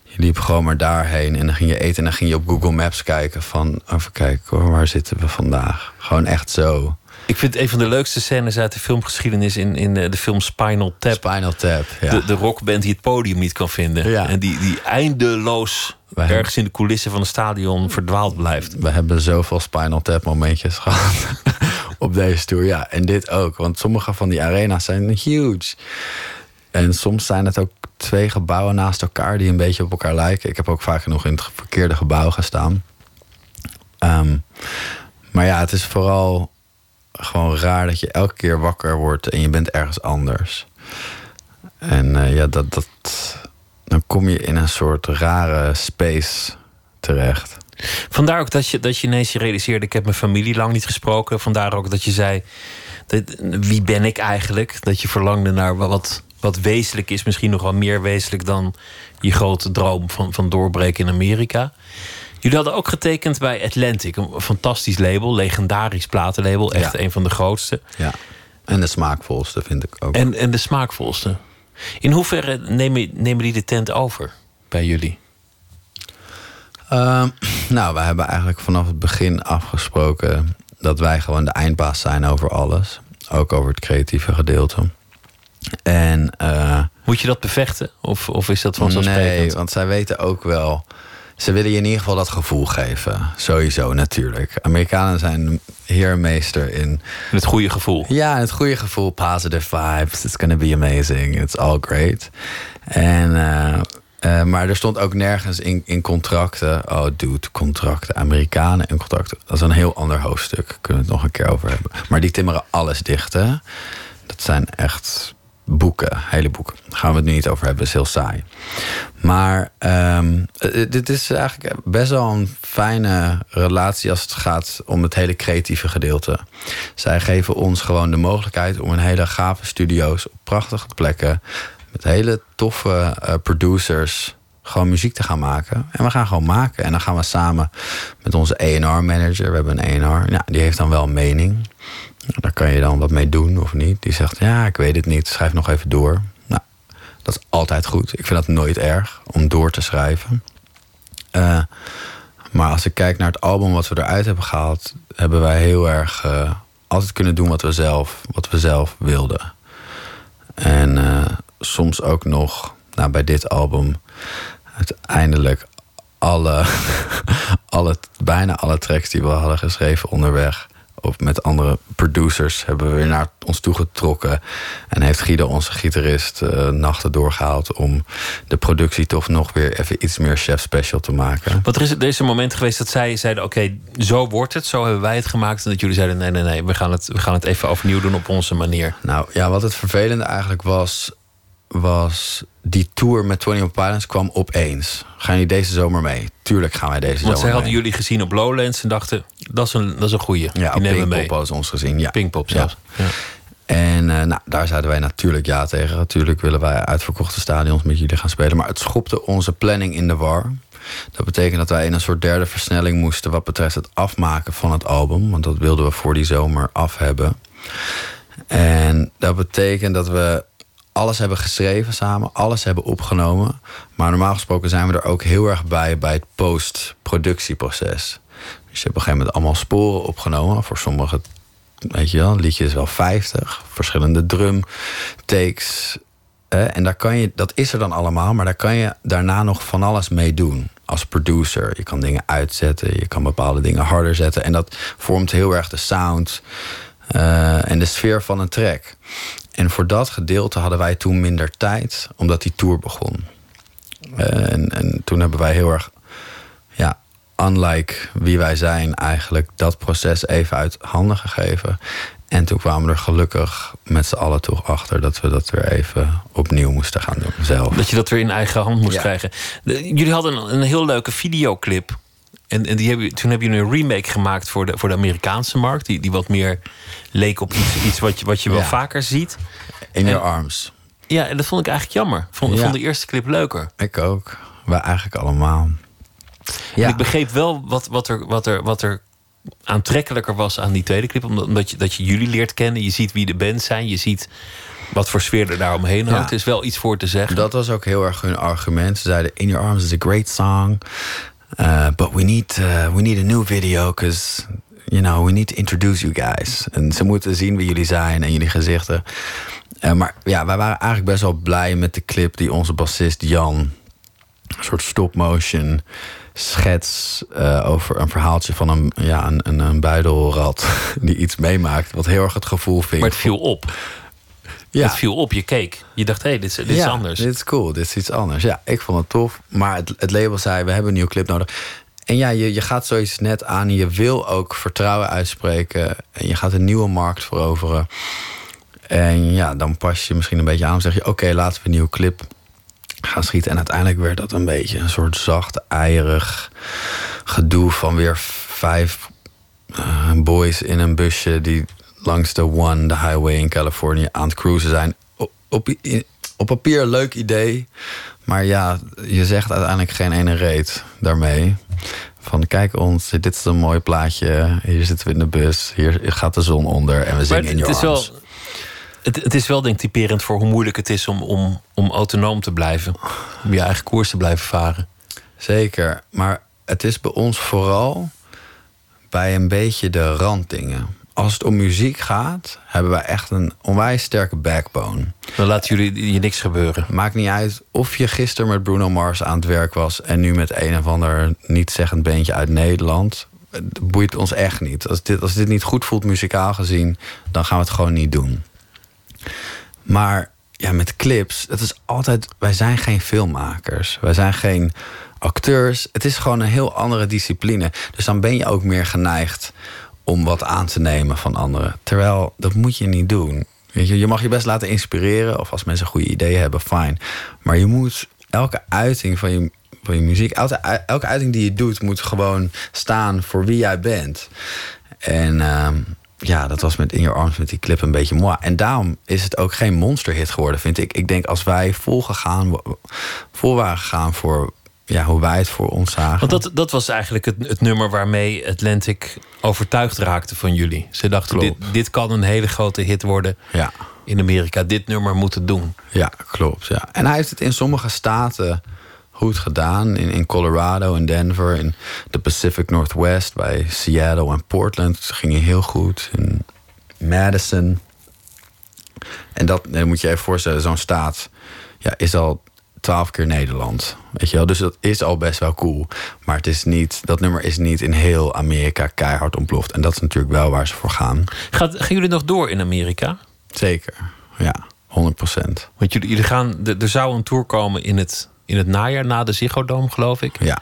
Je liep gewoon maar daarheen en dan ging je eten en dan ging je op Google Maps kijken van, even kijken hoor, waar zitten we vandaag? Gewoon echt zo. Ik vind een van de leukste scènes uit de filmgeschiedenis in de film Spinal Tap. Spinal Tap, ja. De rockband die het podium niet kan vinden. Ja. En die eindeloos ergens in de coulissen van het stadion verdwaald blijft. We hebben zoveel Spinal Tap momentjes gehad op deze tour. Ja, en dit ook. Want sommige van die arena's zijn huge. En soms zijn het ook twee gebouwen naast elkaar die een beetje op elkaar lijken. Ik heb ook vaak nog in het verkeerde gebouw gestaan. Maar ja, het is vooral gewoon raar dat je elke keer wakker wordt en je bent ergens anders. En dan kom je in een soort rare space terecht. Vandaar ook dat je ineens je realiseerde, ik heb mijn familie lang niet gesproken. Vandaar ook dat je zei, wie ben ik eigenlijk? Dat je verlangde naar wat wezenlijk is, misschien nog wel meer wezenlijk dan je grote droom van doorbreken in Amerika. Jullie hadden ook getekend bij Atlantic, een fantastisch label, legendarisch platenlabel, echt een van de grootste. Ja. En de smaakvolste, vind ik ook. En de smaakvolste. In hoeverre nemen die de tent over bij jullie? We hebben eigenlijk vanaf het begin afgesproken dat wij gewoon de eindbaas zijn over alles. Ook over het creatieve gedeelte. En, moet je dat bevechten? Of is dat vanzelfsprekend? Nee, want zij weten ook wel. Ze willen je in ieder geval dat gevoel geven. Sowieso, natuurlijk. Amerikanen zijn heermeester in het goede gevoel. Ja, het goede gevoel. Positive vibes. It's gonna be amazing. It's all great. En maar er stond ook nergens in contracten. Oh, dude, contracten. Amerikanen en contracten. Dat is een heel ander hoofdstuk. Daar kunnen we het nog een keer over hebben. Maar die timmeren alles dicht, hè? Dat zijn echt boeken, hele boeken. Daar gaan we het nu niet over hebben, dat is heel saai. Maar dit is eigenlijk best wel een fijne relatie als het gaat om het hele creatieve gedeelte. Zij geven ons gewoon de mogelijkheid om in hele gave studio's op prachtige plekken met hele toffe producers gewoon muziek te gaan maken. En we gaan gewoon maken. En dan gaan we samen met onze A&R-manager, we hebben een A&R, ja, die heeft dan wel een mening. Daar kan je dan wat mee doen of niet. Die zegt, ja, ik weet het niet, schrijf nog even door. Nou, dat is altijd goed. Ik vind dat nooit erg, om door te schrijven. Maar als ik kijk naar het album wat we eruit hebben gehaald, hebben wij heel erg altijd kunnen doen wat we zelf wilden. En soms ook nog, bij dit album, uiteindelijk bijna alle tracks die we hadden geschreven onderweg, of met andere producers, hebben we weer naar ons toegetrokken. En heeft Guido, onze gitarist, nachten doorgehaald om de productie toch nog weer even iets meer Chef'Special te maken. Want er is een moment geweest dat zij zeiden, oké, zo wordt het, zo hebben wij het gemaakt. En dat jullie zeiden, nee, we gaan het even overnieuw doen op onze manier. Nou ja, wat het vervelende eigenlijk was die tour met 21 Pilots kwam opeens. Gaan jullie deze zomer mee? Tuurlijk gaan wij deze zomer mee. Want zij hadden jullie gezien op Lowlands en dachten, dat is een goeie. Ja, die nemen we mee. Pinkpop hadden ze ons gezien. Ja. Pinkpop zelfs. Ja. Ja. En daar zeiden wij natuurlijk ja tegen. Natuurlijk willen wij uitverkochte stadions met jullie gaan spelen. Maar het schopte onze planning in de war. Dat betekent dat wij in een soort derde versnelling moesten wat betreft het afmaken van het album. Want dat wilden we voor die zomer af hebben. En dat betekent dat we alles hebben geschreven samen, alles hebben opgenomen. Maar normaal gesproken zijn we er ook heel erg bij het postproductieproces. Dus je hebt op een gegeven moment allemaal sporen opgenomen. Voor sommige, weet je wel, het liedje is wel 50. Verschillende drum takes. En dat is er dan allemaal, maar daar kan je daarna nog van alles mee doen. Als producer. Je kan dingen uitzetten, je kan bepaalde dingen harder zetten. En dat vormt heel erg de sound en de sfeer van een track. En voor dat gedeelte hadden wij toen minder tijd, omdat die tour begon. En toen hebben wij heel erg, unlike wie wij zijn eigenlijk, dat proces even uit handen gegeven. En toen kwamen we er gelukkig met z'n allen toch achter dat we dat weer even opnieuw moesten gaan doen zelf. Dat je dat weer in eigen hand moest krijgen. Jullie hadden een heel leuke videoclip. En toen hebben jullie een remake gemaakt voor de Amerikaanse markt. Die wat meer leek op iets wat je wel vaker ziet. In Your Arms. Ja, en dat vond ik eigenlijk jammer. Ik vond de eerste clip leuker. Ik ook. Wij eigenlijk allemaal. Ja. En ik begreep wel wat er aantrekkelijker was aan die tweede clip. Omdat je jullie leert kennen. Je ziet wie de band zijn. Je ziet wat voor sfeer er daaromheen hangt. Er is wel iets voor te zeggen. Dat was ook heel erg hun argument. Ze zeiden, In Your Arms is a great song. But we need a new video, because we need to introduce you guys. En ze moeten zien wie jullie zijn en jullie gezichten. Maar wij waren eigenlijk best wel blij met de clip die onze bassist Jan, een soort stop-motion schets over een verhaaltje van een buidelrat die iets meemaakt, wat heel erg het gevoel vindt. Maar het viel op. Ja. Het viel op, je keek. Je dacht, hey, dit is anders. Dit is cool, dit is iets anders. Ja, ik vond het tof. Maar het label zei, we hebben een nieuwe clip nodig. En ja, je gaat zoiets net aan en je wil ook vertrouwen uitspreken. En je gaat een nieuwe markt veroveren. En ja, dan pas je misschien een beetje aan. Dan zeg je, oké, laten we een nieuwe clip gaan schieten. En uiteindelijk werd dat een beetje een soort zacht, eierig gedoe van weer 5 boys in een busje die langs de highway in Californië aan het cruisen zijn. Op papier een leuk idee. Maar ja, je zegt uiteindelijk geen ene reet daarmee. Van kijk ons, dit is een mooi plaatje. Hier zitten we in de bus. Hier gaat de zon onder en we zingen in your arms. Het is wel denk ik typerend voor hoe moeilijk het is om autonoom te blijven. Om je eigen koers te blijven varen. Zeker, maar het is bij ons vooral bij een beetje de randdingen. Als het om muziek gaat, hebben wij echt een onwijs sterke backbone. Dan laten jullie je niks gebeuren. Maakt niet uit of je gisteren met Bruno Mars aan het werk was en nu met een of ander niet-zeggend beentje uit Nederland. Het boeit ons echt niet. Als dit niet goed voelt muzikaal gezien, dan gaan we het gewoon niet doen. Maar ja, met clips, dat is altijd. Wij zijn geen filmmakers. Wij zijn geen acteurs. Het is gewoon een heel andere discipline. Dus dan ben je ook meer geneigd om wat aan te nemen van anderen. Terwijl, dat moet je niet doen. Weet je, je mag je best laten inspireren, of als mensen goede ideeën hebben, fijn. Maar je moet elke uiting van je muziek, elke uiting die je doet, moet gewoon staan voor wie jij bent. En ja, dat was met In Your Arms, met die clip een beetje mooi. En daarom is het ook geen monsterhit geworden, vind ik. Ik denk, als wij vol waren gegaan voor, ja, hoe wij het voor ons zagen. Want dat was eigenlijk het nummer waarmee Atlantic overtuigd raakte van jullie. Ze dachten, dit kan een hele grote hit worden in Amerika. Dit nummer moet het doen. Ja, klopt. Ja. En hij heeft het in sommige staten goed gedaan. In Colorado, in Denver, in de Pacific Northwest, bij Seattle en Portland ging hij heel goed. In Madison. En dat moet je even voorstellen, zo'n staat is al 12 keer Nederland, weet je wel. Dus dat is al best wel cool. Maar dat nummer is niet in heel Amerika keihard ontploft. En dat is natuurlijk wel waar ze voor gaan. Gaan jullie nog door in Amerika? Zeker, ja, 100%. Want jullie gaan, er zou een tour komen in het najaar na de Ziggo Dome, geloof ik. Ja,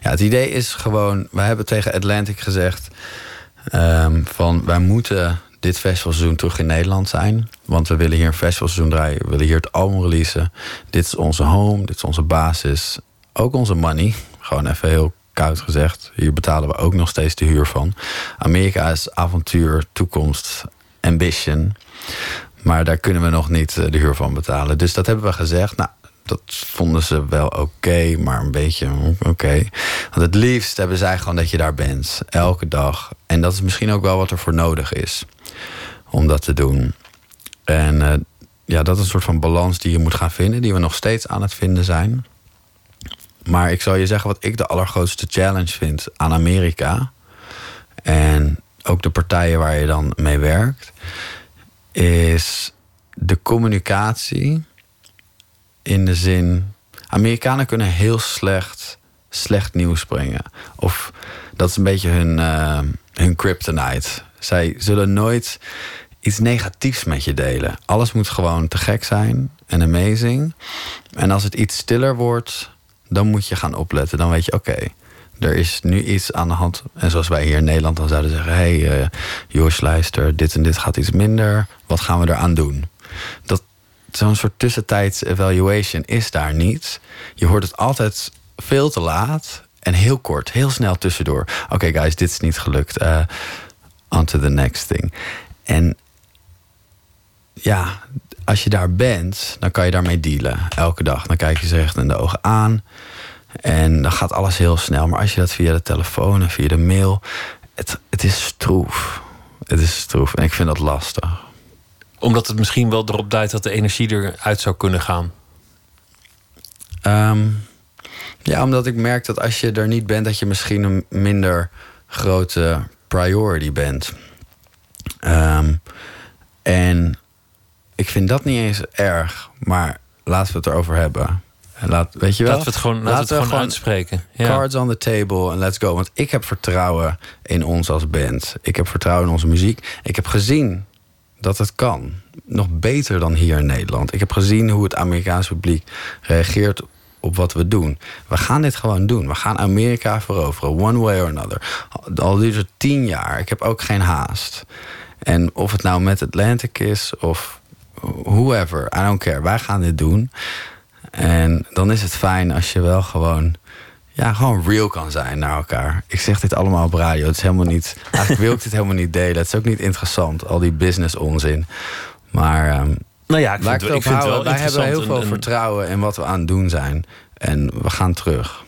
het idee is gewoon, we hebben tegen Atlantic gezegd van, wij moeten dit festivalseizoen terug in Nederland zijn. Want we willen hier een festivalseizoen draaien. We willen hier het album releasen. Dit is onze home, dit is onze basis. Ook onze money. Gewoon even heel koud gezegd. Hier betalen we ook nog steeds de huur van. Amerika is avontuur, toekomst, ambition. Maar daar kunnen we nog niet de huur van betalen. Dus dat hebben we gezegd. Nou, dat vonden ze wel oké, maar een beetje oké. Want het liefst hebben zij gewoon dat je daar bent. Elke dag. En dat is misschien ook wel wat er voor nodig is om dat te doen. En ja, dat is een soort van balans die je moet gaan vinden, die we nog steeds aan het vinden zijn. Maar ik zal je zeggen wat ik de allergrootste challenge vind aan Amerika, en ook de partijen waar je dan mee werkt, is de communicatie in de zin, Amerikanen kunnen heel slecht nieuws brengen. Of dat is een beetje hun kryptonite. Zij zullen nooit iets negatiefs met je delen. Alles moet gewoon te gek zijn en amazing. En als het iets stiller wordt, dan moet je gaan opletten. Dan weet je, oké, er is nu iets aan de hand. En zoals wij hier in Nederland dan zouden zeggen, hey, Jos, luister, dit en dit gaat iets minder. Wat gaan we eraan doen? Zo'n soort tussentijds evaluation is daar niet. Je hoort het altijd veel te laat en heel kort, heel snel tussendoor. Oké, guys, dit is niet gelukt. On to the next thing. En ja, als je daar bent, dan kan je daarmee dealen. Elke dag. Dan kijk je ze recht in de ogen aan. En dan gaat alles heel snel. Maar als je dat via de telefoon en via de mail, het is stroef. Het is stroef. En ik vind dat lastig. Omdat het misschien wel erop duidt dat de energie eruit zou kunnen gaan? Ja, omdat ik merk dat als je er niet bent, dat je misschien een minder grote priority bent. En ik vind dat niet eens erg, maar laten we het erover hebben. Weet je wel? Laten we het gewoon uitspreken. Ja. Cards on the table en let's go. Want ik heb vertrouwen in ons als band. Ik heb vertrouwen in onze muziek. Ik heb gezien dat het kan. Nog beter dan hier in Nederland. Ik heb gezien hoe het Amerikaanse publiek reageert op wat we doen. We gaan dit gewoon doen. We gaan Amerika veroveren. One way or another. Al duurt het 10 jaar. Ik heb ook geen haast. En of het nou met Atlantic is of whoever. I don't care. Wij gaan dit doen. En dan is het fijn als je wel gewoon... ja, gewoon real kan zijn naar elkaar. Ik zeg dit allemaal op radio. Het is helemaal niet... eigenlijk wil ik dit helemaal niet delen. Het is ook niet interessant, al die business onzin. Maar... nou ja, ik vind het wel wij hebben heel veel vertrouwen in wat we aan het doen zijn. En we gaan terug.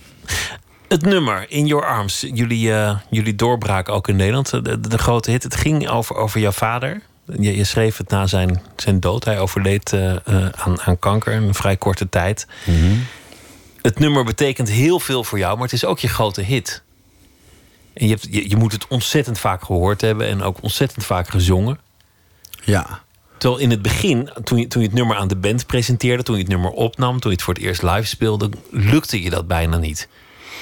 Het nummer, In Your Arms. Jullie doorbraak ook in Nederland. De grote hit. Het ging over jouw vader. Je schreef het na zijn dood. Hij overleed aan kanker in een vrij korte tijd. Mm-hmm. Het nummer betekent heel veel voor jou, maar het is ook je grote hit. En je moet het ontzettend vaak gehoord hebben en ook ontzettend vaak gezongen. Ja. Terwijl in het begin, toen je het nummer aan de band presenteerde... toen je het nummer opnam, toen je het voor het eerst live speelde... lukte je dat bijna niet.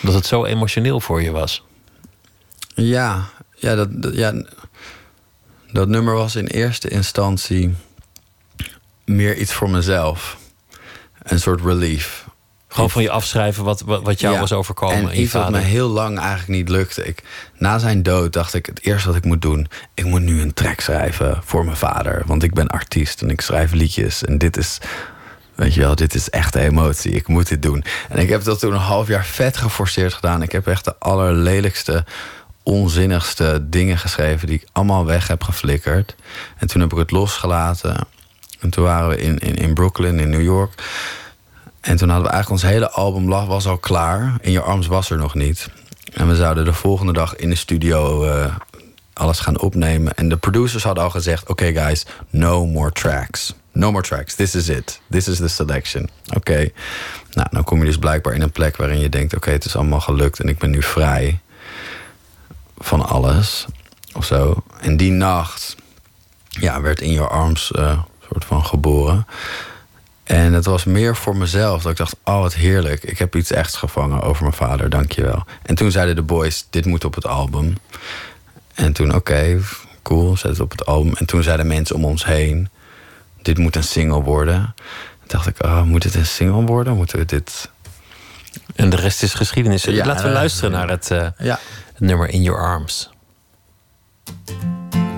Omdat het zo emotioneel voor je was. Dat nummer was in eerste instantie... meer iets voor mezelf. Een soort relief. Gewoon van je afschrijven wat jou was overkomen. En iets wat me heel lang eigenlijk niet lukte. Na zijn dood dacht ik, het eerste wat ik moet doen... ik moet nu een track schrijven voor mijn vader. Want ik ben artiest en ik schrijf liedjes. En dit is, weet je wel, dit is echt emotie. Ik moet dit doen. En ik heb dat toen een half jaar vet geforceerd gedaan. Ik heb echt de allerlelijkste, onzinnigste dingen geschreven... die ik allemaal weg heb geflikkerd. En toen heb ik het losgelaten. En toen waren we in Brooklyn, in New York... en toen hadden we eigenlijk ons hele album was al klaar. In Your Arms was er nog niet. En we zouden de volgende dag in de studio alles gaan opnemen. En de producers hadden al gezegd... Oké, guys, no more tracks. No more tracks, this is it. This is the selection. Oké. Nou, dan kom je dus blijkbaar in een plek waarin je denkt... Oké, het is allemaal gelukt en ik ben nu vrij van alles. Of zo. En die nacht werd In Your Arms soort van geboren... En het was meer voor mezelf. Dat ik dacht, wat heerlijk. Ik heb iets echt gevangen over mijn vader, dankjewel. En toen zeiden de boys, dit moet op het album. En toen, oké, cool, zet het op het album. En toen zeiden mensen om ons heen, dit moet een single worden. En dacht ik, moet dit een single worden? Moeten we dit... En de rest is geschiedenis. Ja, laten we luisteren naar het nummer In Your Arms. I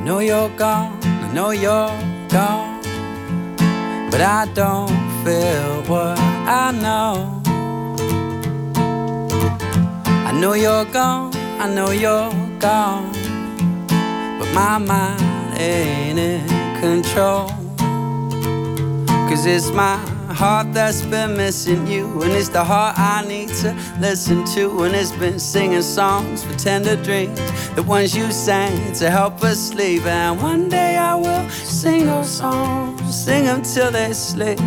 know you're gone, I know you're gone. But I don't feel what I know. I know you're gone, I know you're gone. But my mind ain't in control. 'Cause it's my heart that's been missing you. And it's the heart I need to listen to. And it's been singing songs for tender dreams. The ones you sang to help us sleep. And one day I will sing those songs. Sing them till they sleep.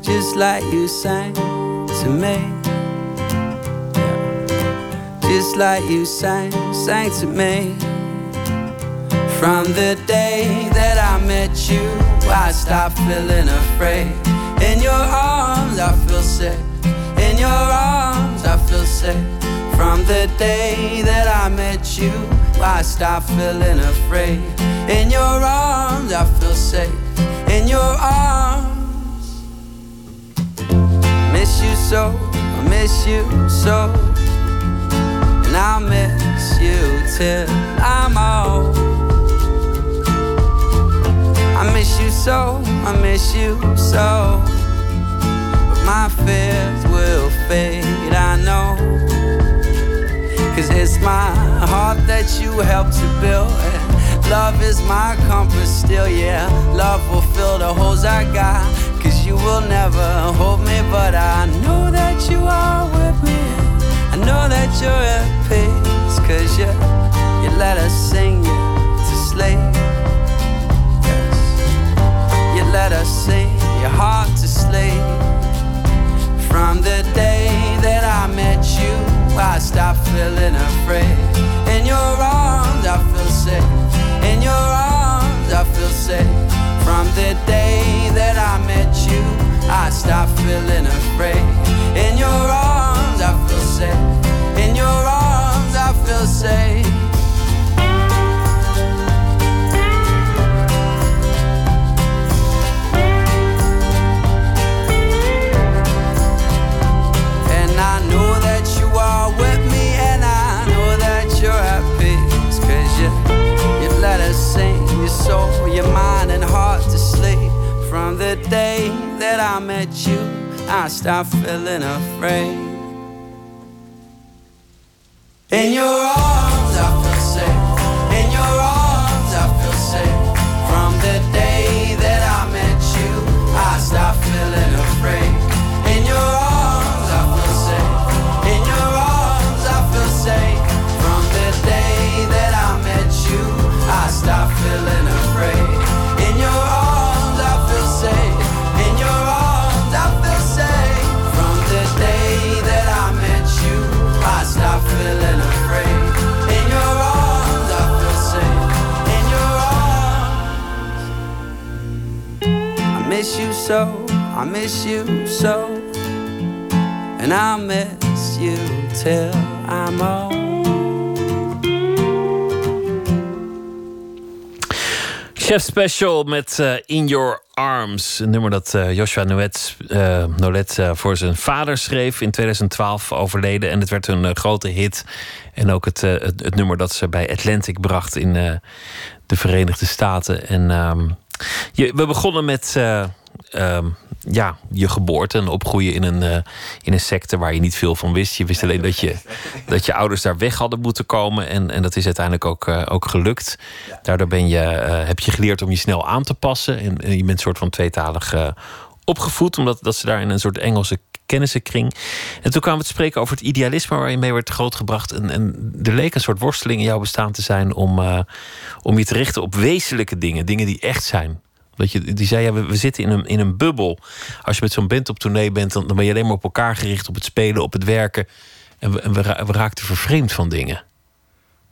Just like you sang to me. Just like you sang to me. From the day that I met you, I stopped feeling afraid. In your arms I feel safe. In your arms I feel safe. From the day that I met you, I stopped feeling afraid. In your arms I feel safe. In your arms. Miss you so, I miss you so. And I'll miss you till I'm old. I miss you so, I miss you so. But my fears will fade, I know. 'Cause it's my heart that you helped to build. Love is my compass still, yeah. Love will fill the holes I got. 'Cause you will never hold me, but I know that you are with me. I know that you're at peace. 'Cause you let us sing you to sleep. Let us sing your heart to sleep. From the day that I met you, I stopped feeling afraid. In your arms I feel safe. In your arms I feel safe. From the day that I met you, I stopped feeling afraid. In your arms I feel safe. In your arms I feel safe. the day that I met you, I stopped feeling afraid. In your arms I feel safe. In your arms I feel safe. From the day that I met you, I stopped feeling afraid. In your arms I feel safe. In your arms I feel safe. From the day that I met you, I stopped feeling afraid. In your arms I feel safe. In your arms I feel safe. From the day that I met you, I stopped feeling afraid. In your arms I feel safe. In your arms. I miss you so, I miss you so. And I'll miss you till I'm old. Chef'Special met In Your Arms. Een nummer dat Joshua Nolet voor zijn vader schreef. In 2012 overleden. En het werd een grote hit. En ook het nummer dat ze bij Atlantic bracht in de Verenigde Staten. En we begonnen met je geboorte en opgroeien in een secte waar je niet veel van wist. Je wist alleen dat je ouders daar weg hadden moeten komen. En dat is uiteindelijk ook gelukt. Daardoor heb je geleerd om je snel aan te passen. En je bent een soort van tweetalig opgevoed. Omdat ze daar in een soort Engelse kennissenkring. En toen kwamen we te spreken over het idealisme waar je mee werd grootgebracht. En er leek een soort worsteling in jouw bestaan te zijn om je te richten op wezenlijke dingen. Dingen die echt zijn. Die zei, ja, we zitten in een bubbel. Als je met zo'n band op tournee bent, dan ben je alleen maar op elkaar gericht. Op het spelen, op het werken. En we raakten vervreemd van dingen.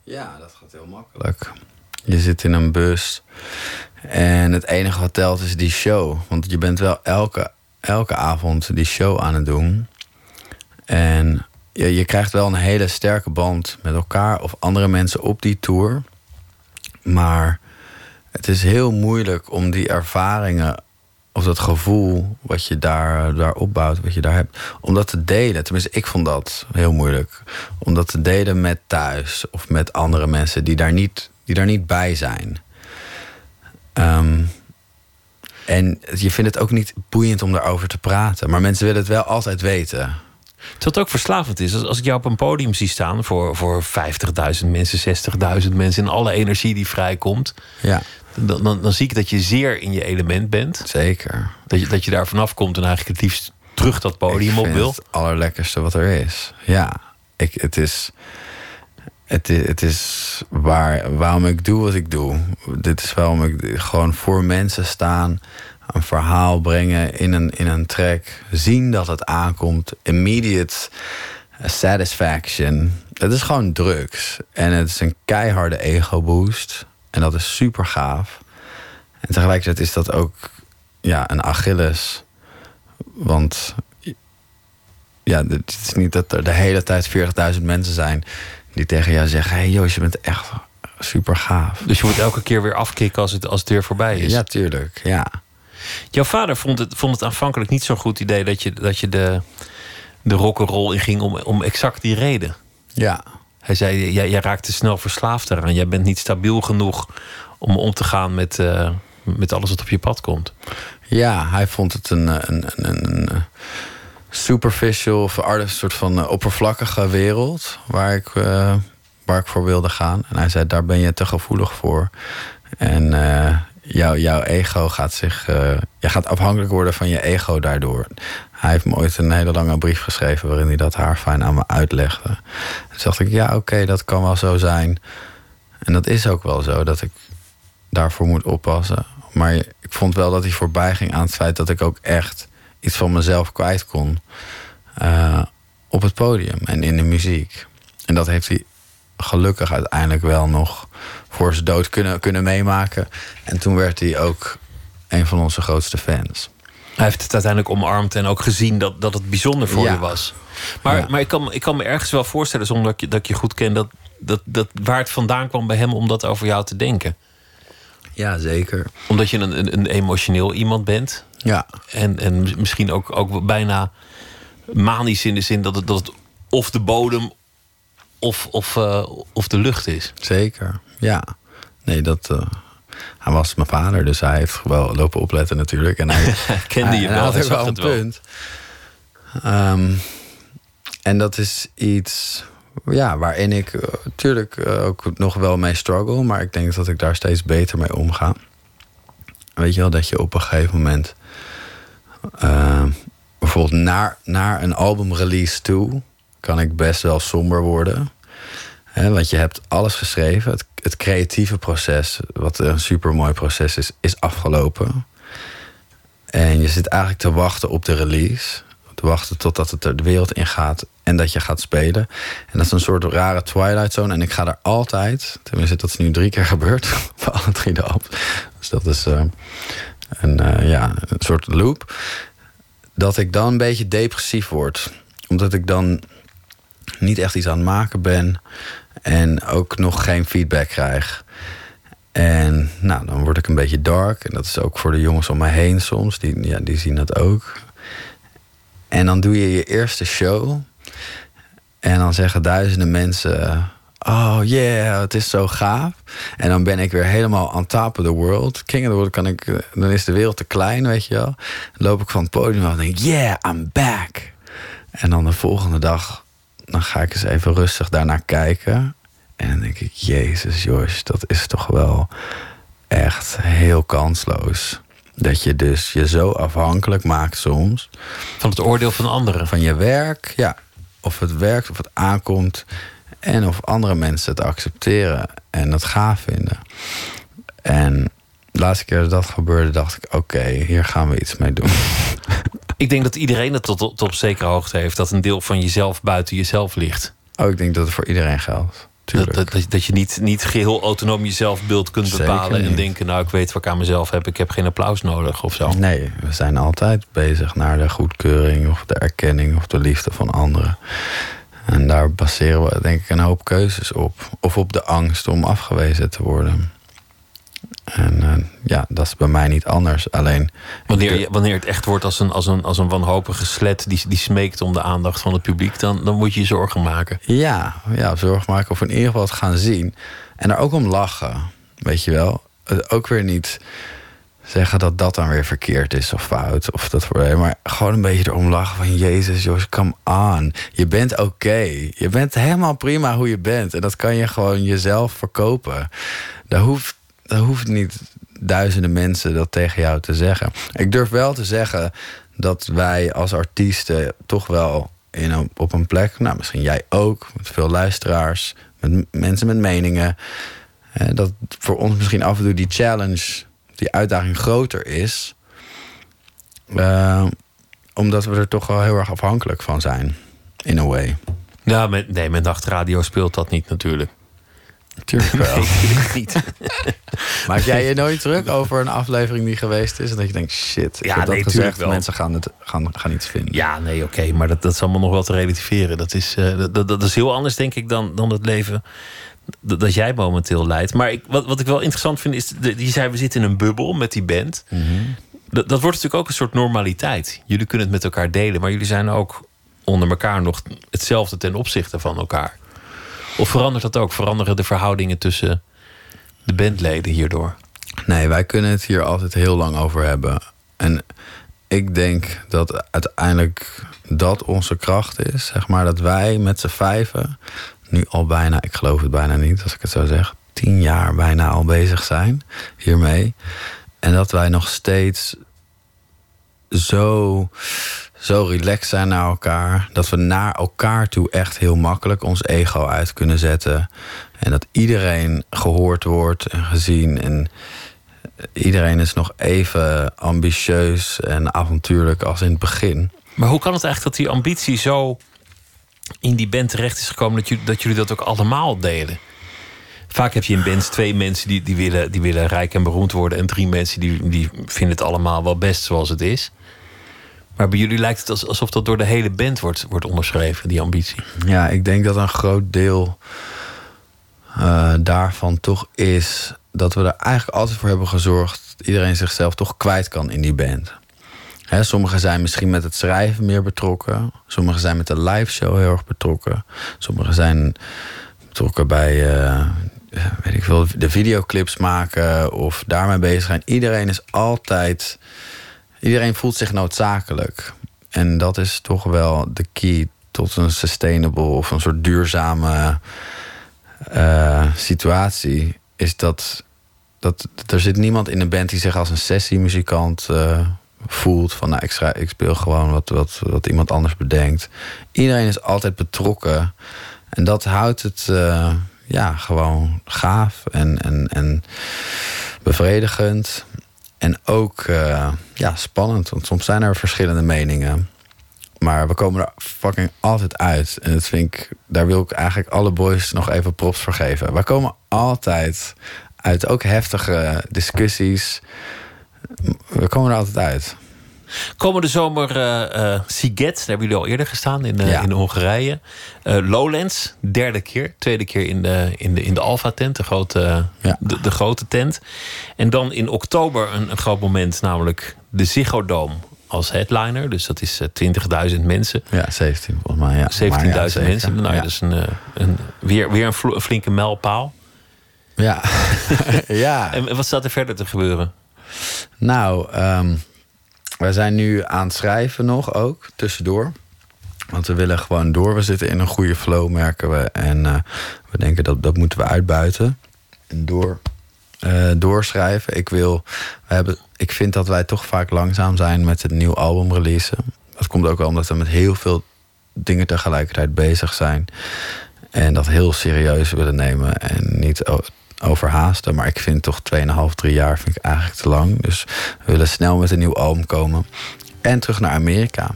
Ja, dat gaat heel makkelijk. Je zit in een bus. En het enige wat telt is die show. Want je bent wel elke avond die show aan het doen. En je krijgt wel een hele sterke band met elkaar of andere mensen op die tour. Maar het is heel moeilijk om die ervaringen of dat gevoel wat je daar opbouwt, wat je daar hebt, om dat te delen. Tenminste, ik vond dat heel moeilijk. Om dat te delen met thuis of met andere mensen die daar niet bij zijn. En je vindt het ook niet boeiend om daarover te praten. Maar mensen willen het wel altijd weten. Terwijl het ook verslavend is. Als ik jou op een podium zie staan voor 50.000 mensen, 60.000 mensen en alle energie die vrijkomt. Ja. Dan zie ik dat je zeer in je element bent. Zeker. Dat je daar vanaf komt en eigenlijk het liefst terug dat podium op wil. Ik vind het allerlekkerste wat er is. Ja. Het is waarom ik doe wat ik doe. Dit is waarom ik gewoon voor mensen staan, een verhaal brengen in een track, zien dat het aankomt, immediate satisfaction. Het is gewoon drugs. En het is een keiharde ego-boost. En dat is super gaaf. En tegelijkertijd is dat ook een Achilles. Want het is niet dat er de hele tijd 40.000 mensen zijn die tegen jou zeggen, hey Joost, je bent echt super gaaf. Dus je moet elke keer weer afkicken als het weer voorbij is. Ja, tuurlijk, ja. Jouw vader vond het aanvankelijk niet zo'n goed idee dat je de rock'n'roll inging om exact die reden. Ja. Hij zei, jij raakte snel verslaafd eraan. Jij bent niet stabiel genoeg om te gaan met alles wat op je pad komt. Ja, hij vond het een superficial of een soort van oppervlakkige wereld waar ik voor wilde gaan. En hij zei, daar ben je te gevoelig voor. En Jouw ego gaat je gaat afhankelijk worden van je ego daardoor. Hij heeft me ooit een hele lange brief geschreven waarin hij dat haarfijn aan me uitlegde. Toen dacht ik, oké, dat kan wel zo zijn. En dat is ook wel zo, dat ik daarvoor moet oppassen. Maar ik vond wel dat hij voorbij ging aan het feit dat ik ook echt iets van mezelf kwijt kon. Op het podium en in de muziek. En dat heeft hij gelukkig uiteindelijk wel nog voor zijn dood kunnen meemaken. En toen werd hij ook een van onze grootste fans. Hij heeft het uiteindelijk omarmd en ook gezien dat het bijzonder voor je was. Maar ik kan me ergens wel voorstellen, zonder dat ik je goed ken, dat waar het vandaan kwam bij hem om dat over jou te denken. Ja, zeker. Omdat je een emotioneel iemand bent. Ja. En misschien ook bijna manisch in de zin dat het of de bodem of de lucht is. Zeker, ja. Nee, dat hij was mijn vader, dus hij heeft wel lopen opletten natuurlijk. En hij kende je wel, hij had wel een punt. En dat is iets, ja, waarin ik natuurlijk ook nog wel mee struggle, maar ik denk dat ik daar steeds beter mee omga. Weet je wel, dat je op een gegeven moment bijvoorbeeld naar een albumrelease toe kan ik best wel somber worden. He, want je hebt alles geschreven. Het creatieve proces, wat een supermooi proces is afgelopen. En je zit eigenlijk te wachten op de release. Te wachten totdat het de wereld ingaat en dat je gaat spelen. En dat is een soort rare Twilight Zone. En ik ga er altijd, tenminste dat is nu 3 keer gebeurd, bij alle 3 de albums. Dus dat is een soort loop. Dat ik dan een beetje depressief word. Omdat ik dan niet echt iets aan het maken ben. En ook nog geen feedback krijg. En nou, dan word ik een beetje dark. En dat is ook voor de jongens om mij heen soms. Die zien dat ook. En dan doe je je eerste show. En dan zeggen duizenden mensen... Oh yeah, het is zo gaaf. En dan ben ik weer helemaal on top of the world. King of the world, dan is de wereld te klein, weet je wel. Dan loop ik van het podium af en denk ik... Yeah, I'm back. En dan de volgende dag... Dan ga ik eens even rustig daarnaar kijken. En dan denk ik, Jezus, Josh, dat is toch wel echt heel kansloos. Dat je dus je zo afhankelijk maakt soms. Van het oordeel van anderen. Van je werk, ja. Of het werkt, of het aankomt. En of andere mensen het accepteren en het gaaf vinden. En de laatste keer dat dat gebeurde, dacht ik... Oké, hier gaan we iets mee doen. Ik denk dat iedereen het tot op zekere hoogte heeft... dat een deel van jezelf buiten jezelf ligt. Oh, ik denk dat het voor iedereen geldt. Dat je niet geheel autonoom jezelf beeld kunt bepalen... en denken, nou, ik weet wat ik aan mezelf heb... ik heb geen applaus nodig of zo. Nee, we zijn altijd bezig naar de goedkeuring... of de erkenning of de liefde van anderen. En daar baseren we denk ik een hoop keuzes op. Of op de angst om afgewezen te worden... En dat is bij mij niet anders. Alleen wanneer het echt wordt als een wanhopige slet... die smeekt om de aandacht van het publiek... dan moet je je zorgen maken. Ja, zorgen maken of in ieder geval het gaan zien. En daar ook om lachen, weet je wel. Ook weer niet zeggen dat dan weer verkeerd is of fout. Of dat voor, maar gewoon een beetje erom lachen van... Jezus, Jos, come on. Je bent oké. Je bent helemaal prima hoe je bent. En dat kan je gewoon jezelf verkopen. Dat hoeft niet duizenden mensen dat tegen jou te zeggen. Ik durf wel te zeggen dat wij als artiesten toch wel op een plek... nou, misschien jij ook, met veel luisteraars, met mensen met meningen... dat voor ons misschien af en toe die challenge, die uitdaging groter is... omdat we er toch wel heel erg afhankelijk van zijn, in a way. Ja, met nachtradio speelt dat niet natuurlijk. Natuurlijk wel. Nee, niet. Maak jij je nooit druk over een aflevering die geweest is? En dat je denkt, shit, ik heb dat gezegd. Mensen gaan iets vinden. Ja, nee, oké, maar dat is allemaal nog wel te relativeren. Dat is heel anders, denk ik, dan het leven dat jij momenteel leidt. Maar wat ik wel interessant vind, is... Je zei, we zitten in een bubbel met die band. Mm-hmm. Dat wordt natuurlijk ook een soort normaliteit. Jullie kunnen het met elkaar delen, maar jullie zijn ook onder elkaar nog hetzelfde ten opzichte van elkaar. Of verandert dat ook? Veranderen de verhoudingen tussen de bandleden hierdoor? Nee, wij kunnen het hier altijd heel lang over hebben. En ik denk dat uiteindelijk dat onze kracht is. Zeg maar dat wij met z'n 5 nu al bijna, ik geloof het bijna niet als ik het zo zeg... 10 jaar bijna al bezig zijn hiermee. En dat wij nog steeds zo relaxed zijn naar elkaar. Dat we naar elkaar toe echt heel makkelijk ons ego uit kunnen zetten. En dat iedereen gehoord wordt en gezien. En iedereen is nog even ambitieus en avontuurlijk als in het begin. Maar hoe kan het eigenlijk dat die ambitie zo in die band terecht is gekomen... dat jullie dat ook allemaal delen? Vaak heb je in bands 2 mensen die willen rijk en beroemd worden... en 3 mensen die vinden het allemaal wel best zoals het is. Maar bij jullie lijkt het alsof dat door de hele band wordt onderschreven, die ambitie. Ja, ik denk dat een groot deel daarvan toch is... dat we er eigenlijk altijd voor hebben gezorgd... dat iedereen zichzelf toch kwijt kan in die band. Hè, sommigen zijn misschien met het schrijven meer betrokken. Sommigen zijn met de live show heel erg betrokken. Sommigen zijn betrokken bij weet ik veel, de videoclips maken of daarmee bezig zijn. Iedereen is altijd... Iedereen voelt zich noodzakelijk. En dat is toch wel de key tot een sustainable of een soort duurzame situatie. Is dat er zit niemand in de band die zich als een sessiemuzikant voelt. Van nou, ik speel gewoon wat iemand anders bedenkt. Iedereen is altijd betrokken. En dat houdt het gewoon gaaf en bevredigend. En ook spannend, want soms zijn er verschillende meningen. Maar we komen er fucking altijd uit. En dat vind ik, daar wil ik eigenlijk alle boys nog even props voor geven. We komen altijd uit, ook heftige discussies. We komen er altijd uit. Komende zomer Sziget, daar hebben jullie al eerder gestaan in Hongarije. Lowlands, derde keer. Tweede keer in de Alpha tent, de grote tent. En dan in oktober een groot moment, namelijk de Ziggo Dome als headliner. Dus dat is 20.000 mensen. Ja, 17 volgens mij. Ja. 17.000 mensen. Nou, ja. Dat is weer een flinke mijlpaal. Ja. Ja. En wat staat er verder te gebeuren? Nou... Wij zijn nu aan het schrijven nog ook, tussendoor. Want we willen gewoon door. We zitten in een goede flow, merken we. En we denken dat moeten we uitbuiten. En doorschrijven. Ik vind dat wij toch vaak langzaam zijn met het nieuw album releasen. Dat komt ook wel omdat we met heel veel dingen tegelijkertijd bezig zijn. En dat heel serieus willen nemen. En niet... overhaasten, maar ik vind toch 2,5-3 jaar vind ik eigenlijk te lang. Dus we willen snel met een nieuw album komen. En terug naar Amerika.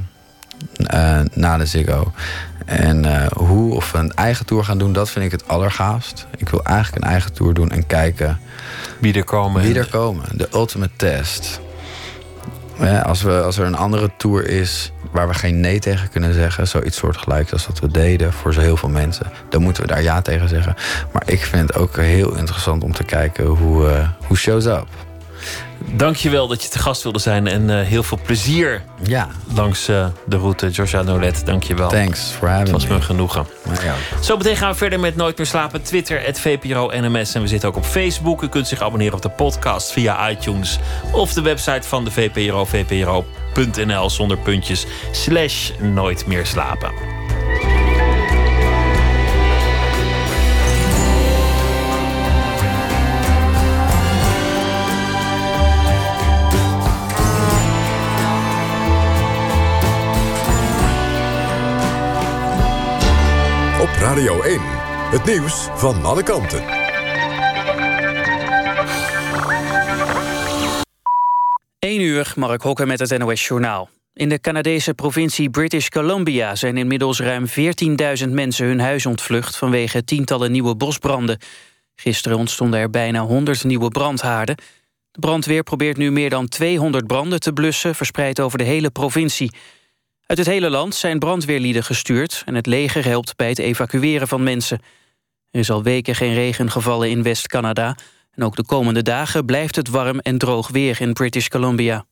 Na de Ziggo. En of we een eigen tour gaan doen, dat vind ik het allergaafst. Ik wil eigenlijk een eigen tour doen en kijken... Wie er komen. De ultimate test. Ja, als er een andere tour is waar we geen nee tegen kunnen zeggen... zoiets soortgelijks als wat we deden voor zo heel veel mensen... dan moeten we daar ja tegen zeggen. Maar ik vind het ook heel interessant om te kijken hoe shows up. Dank je wel dat je te gast wilde zijn en heel veel plezier langs de route. Joshua Nolet, dank je wel. Thanks for having me. Het was me genoegen. Ja. Zo meteen gaan we verder met Nooit meer slapen. Twitter, @VPRO NMS. En we zitten ook op Facebook. U kunt zich abonneren op de podcast via iTunes. Of de website van de VPRO, vpro.nl, zonder puntjes, /Nooit meer slapen. Radio 1, het nieuws van alle kanten. Eén uur, Mark Hokke met het NOS Journaal. In de Canadese provincie British Columbia zijn inmiddels ruim 14.000 mensen hun huis ontvlucht vanwege tientallen nieuwe bosbranden. Gisteren ontstonden er bijna 100 nieuwe brandhaarden. De brandweer probeert nu meer dan 200 branden te blussen, verspreid over de hele provincie. Uit het hele land zijn brandweerlieden gestuurd... en het leger helpt bij het evacueren van mensen. Er is al weken geen regen gevallen in West-Canada... en ook de komende dagen blijft het warm en droog weer in British Columbia.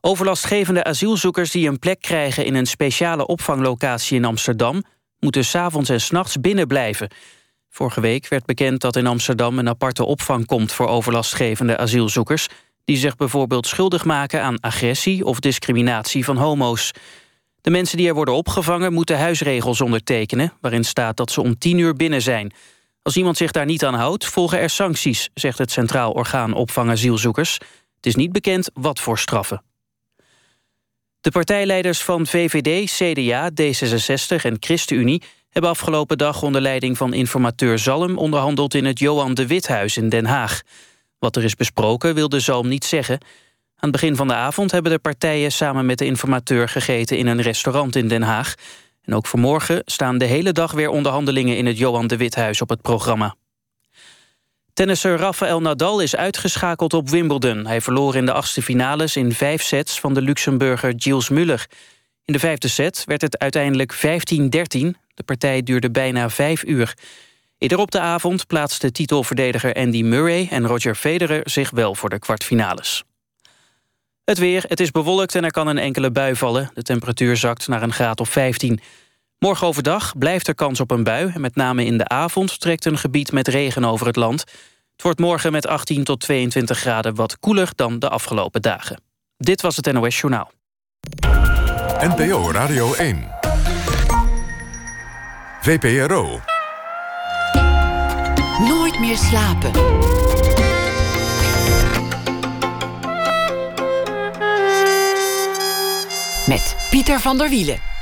Overlastgevende asielzoekers die een plek krijgen... in een speciale opvanglocatie in Amsterdam... moeten 's avonds en 's nachts binnen blijven. Vorige week werd bekend dat in Amsterdam een aparte opvang komt... voor overlastgevende asielzoekers... die zich bijvoorbeeld schuldig maken aan agressie of discriminatie van homo's. De mensen die er worden opgevangen moeten huisregels ondertekenen... waarin staat dat ze om 10:00 binnen zijn. Als iemand zich daar niet aan houdt, volgen er sancties... zegt het Centraal Orgaan Opvang Asielzoekers. Het is niet bekend wat voor straffen. De partijleiders van VVD, CDA, D66 en ChristenUnie... hebben afgelopen dag onder leiding van informateur Zalm... onderhandeld in het Johan de Withuis in Den Haag... Wat er is besproken wilde Zalm niet zeggen. Aan het begin van de avond hebben de partijen samen met de informateur gegeten in een restaurant in Den Haag. En ook vanmorgen staan de hele dag weer onderhandelingen in het Johan de Withuis op het programma. Tennisser Rafael Nadal is uitgeschakeld op Wimbledon. Hij verloor in de 8e finales in 5 sets van de Luxemburger Gilles Muller. In de 5e set werd het uiteindelijk 15-13. De partij duurde bijna 5 uur. Eerder op de avond plaatsten titelverdediger Andy Murray en Roger Federer zich wel voor de kwartfinales. Het weer, het is bewolkt en er kan een enkele bui vallen. De temperatuur zakt naar een graad of 15. Morgen overdag blijft er kans op een bui. En met name in de avond trekt een gebied met regen over het land. Het wordt morgen met 18 tot 22 graden wat koeler dan de afgelopen dagen. Dit was het NOS Journaal. NPO Radio 1. VPRO. Nooit meer slapen. Met Pieter van der Wielen.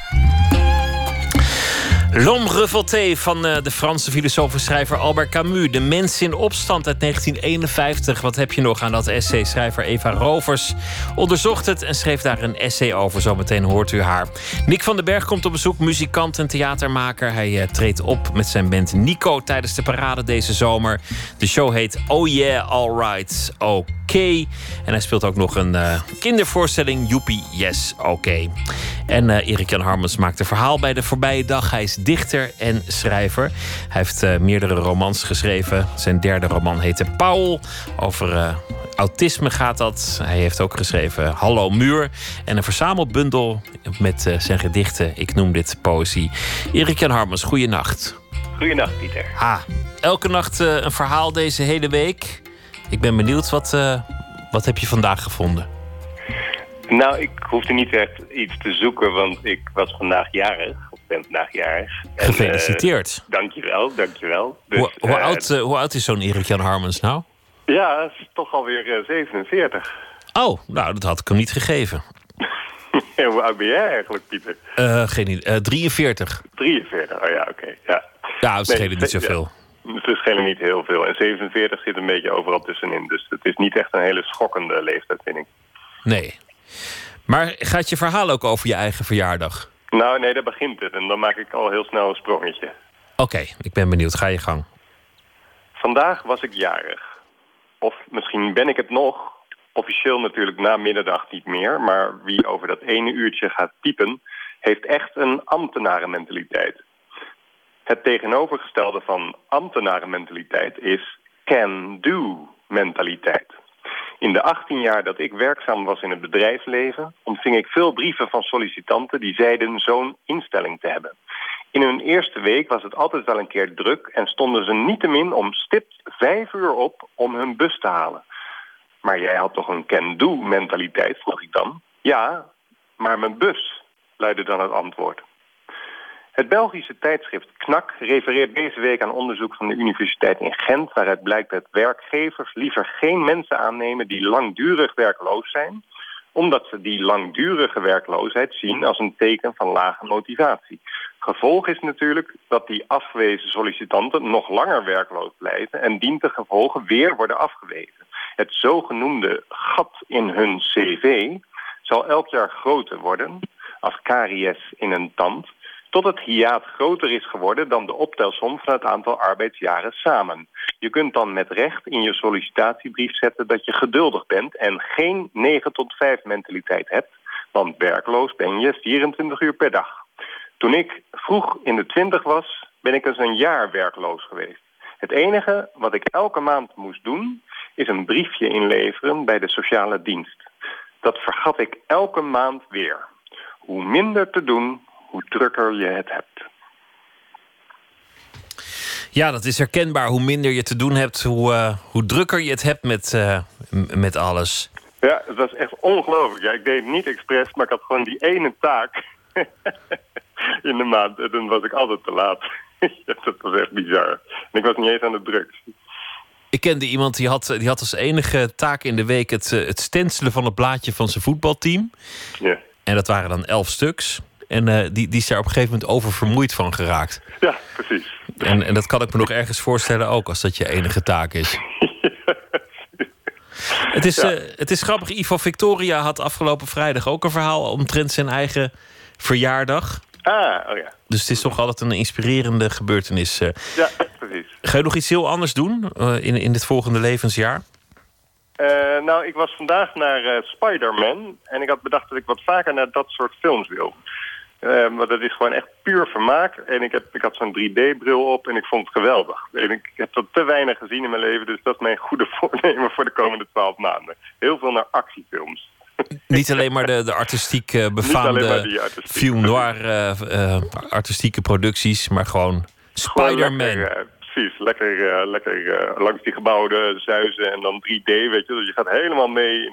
L'homme revolté van de Franse filosoof en schrijver Albert Camus. De mensen in opstand uit 1951. Wat heb je nog aan dat essay? Schrijver Eva Rovers onderzocht het en schreef daar een essay over. Zometeen hoort u haar. Nik van den Berg komt op bezoek, muzikant en theatermaker. Hij treedt op met zijn band Nico tijdens de parade deze zomer. De show heet Oh Yeah, Alright, OK. En hij speelt ook nog een kindervoorstelling. Joepie, yes, OK. En Erik Jan Harmens maakt een verhaal bij de voorbije dag. Hij is dichter en schrijver. Hij heeft meerdere romans geschreven. Zijn derde roman heette Paul. Over autisme gaat dat. Hij heeft ook geschreven Hallo Muur. En een verzamelbundel met zijn gedichten. Ik noem dit poëzie. Erik Jan Harmens, goeienacht. Goeienacht, Pieter. Elke nacht een verhaal deze hele week. Ik ben benieuwd, wat heb je vandaag gevonden? Nou, ik hoefde niet echt iets te zoeken, want ik was vandaag jarig. Of ben vandaag jarig. En, gefeliciteerd. Dankjewel, dankjewel. Dus, hoe oud is zo'n Erik Jan Harmens nou? Ja, is toch alweer 47. Oh, nou, dat had ik hem niet gegeven. Hoe oud ben jij eigenlijk, Pieter? Geen idee. 43. 43, oh ja, oké. Ja, ja, het schelen niet zoveel. Ja, het schelen niet heel veel. En 47 zit een beetje overal tussenin. Dus het is niet echt een hele schokkende leeftijd, vind ik. Nee. Maar gaat je verhaal ook over je eigen verjaardag? Nou, nee, daar begint het. En dan maak ik al heel snel een sprongetje. Oké, ik ben benieuwd. Ga je gang. Vandaag was ik jarig. Of misschien ben ik het nog. Officieel natuurlijk na middernacht niet meer. Maar wie over dat ene uurtje gaat piepen, heeft echt een ambtenarenmentaliteit. Het tegenovergestelde van ambtenarenmentaliteit is can-do-mentaliteit. In de 18 jaar dat ik werkzaam was in het bedrijfsleven ontving ik veel brieven van sollicitanten die zeiden zo'n instelling te hebben. In hun eerste week was het altijd wel een keer druk en stonden ze niettemin om stipt 5 uur op om hun bus te halen. Maar jij had toch een can-do-mentaliteit, vroeg ik dan. Ja, maar mijn bus, luidde dan het antwoord. Het Belgische tijdschrift Knak refereert deze week aan onderzoek van de Universiteit in Gent, waaruit blijkt dat werkgevers liever geen mensen aannemen die langdurig werkloos zijn, omdat ze die langdurige werkloosheid zien als een teken van lage motivatie. Gevolg is natuurlijk dat die afgewezen sollicitanten nog langer werkloos blijven en dient de gevolgen weer worden afgewezen. Het zogenoemde gat in hun cv zal elk jaar groter worden, als karies in een tand, tot het hiaat groter is geworden dan de optelsom van het aantal arbeidsjaren samen. Je kunt dan met recht in je sollicitatiebrief zetten dat je geduldig bent en geen 9 tot 5 mentaliteit hebt, want werkloos ben je 24 uur per dag. Toen ik vroeg in de 20 was, ben ik eens een jaar werkloos geweest. Het enige wat ik elke maand moest doen, is een briefje inleveren bij de sociale dienst. Dat vergat ik elke maand weer. Hoe minder te doen, hoe drukker je het hebt. Ja, dat is herkenbaar. Hoe minder je te doen hebt, hoe drukker je het hebt met alles. Ja, dat was echt ongelooflijk. Ja, ik deed het niet expres, maar ik had gewoon die ene taak in de maand. En dan was ik altijd te laat. Dat was echt bizar. En ik was niet eens aan de drugs. Ik kende iemand die had als enige taak in de week het stencelen van het blaadje van zijn voetbalteam. Ja. En dat waren dan 11 stuks. En die is daar op een gegeven moment oververmoeid van geraakt. Ja, precies. En dat kan ik me nog ergens voorstellen ook, als dat je enige taak is. Ja. Het is grappig. Ivo Victoria had afgelopen vrijdag ook een verhaal omtrent zijn eigen verjaardag. Ah, oh ja. Dus het is toch altijd een inspirerende gebeurtenis. Ja, precies. Ga je nog iets heel anders doen in dit volgende levensjaar? Nou, ik was vandaag naar Spider-Man. En ik had bedacht dat ik wat vaker naar dat soort films wil. Maar dat is gewoon echt puur vermaak. En ik had zo'n 3D-bril op en ik vond het geweldig. En ik heb dat te weinig gezien in mijn leven. Dus dat is mijn goede voornemen voor de komende 12 maanden. Heel veel naar actiefilms. Niet alleen maar de artistiek befaamde film noir artistieke producties, maar gewoon Spider-Man. Precies, lekker langs die gebouwen zuizen en dan 3D, weet je. Dus je gaat helemaal mee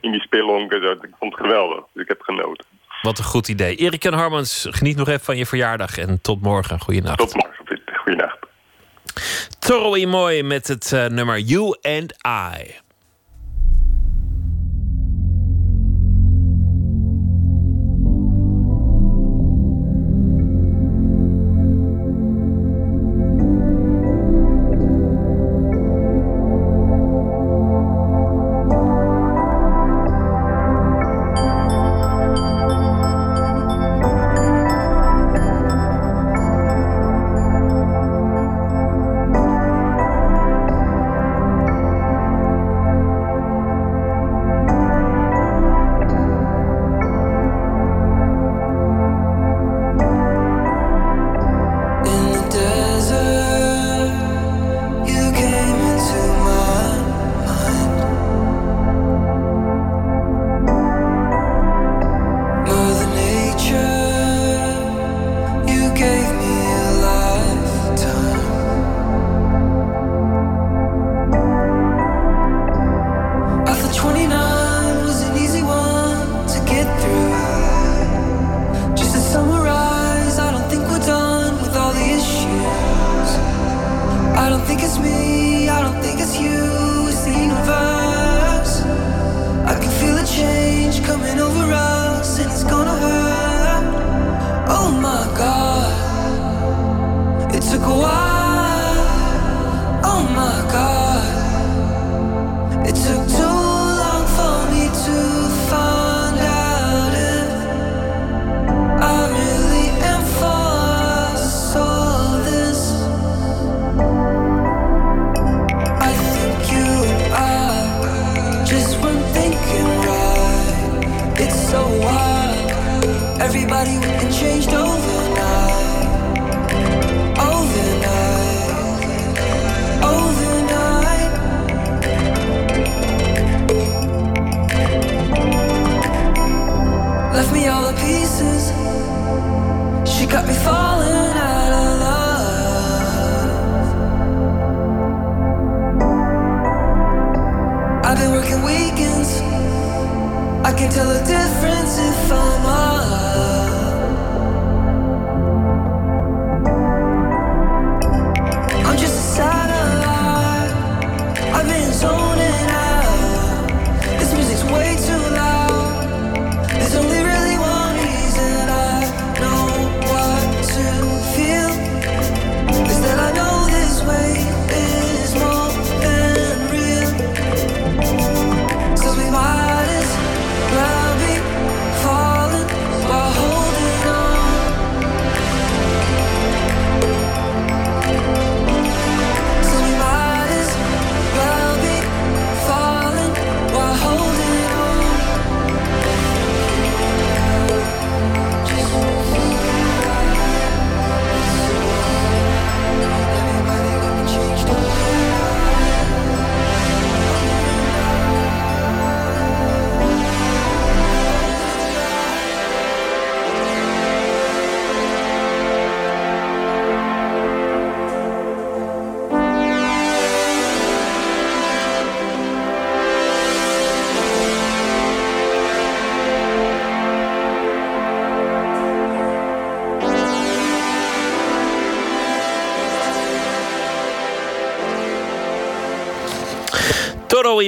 in die spelonken. Ik vond het geweldig, dus ik heb genoten. Wat een goed idee. Erik Jan Harmens, geniet nog even van je verjaardag en tot morgen. Goeienacht. Tot morgen, Pieter. Goeienacht. Toroy Mooi met het nummer You and I.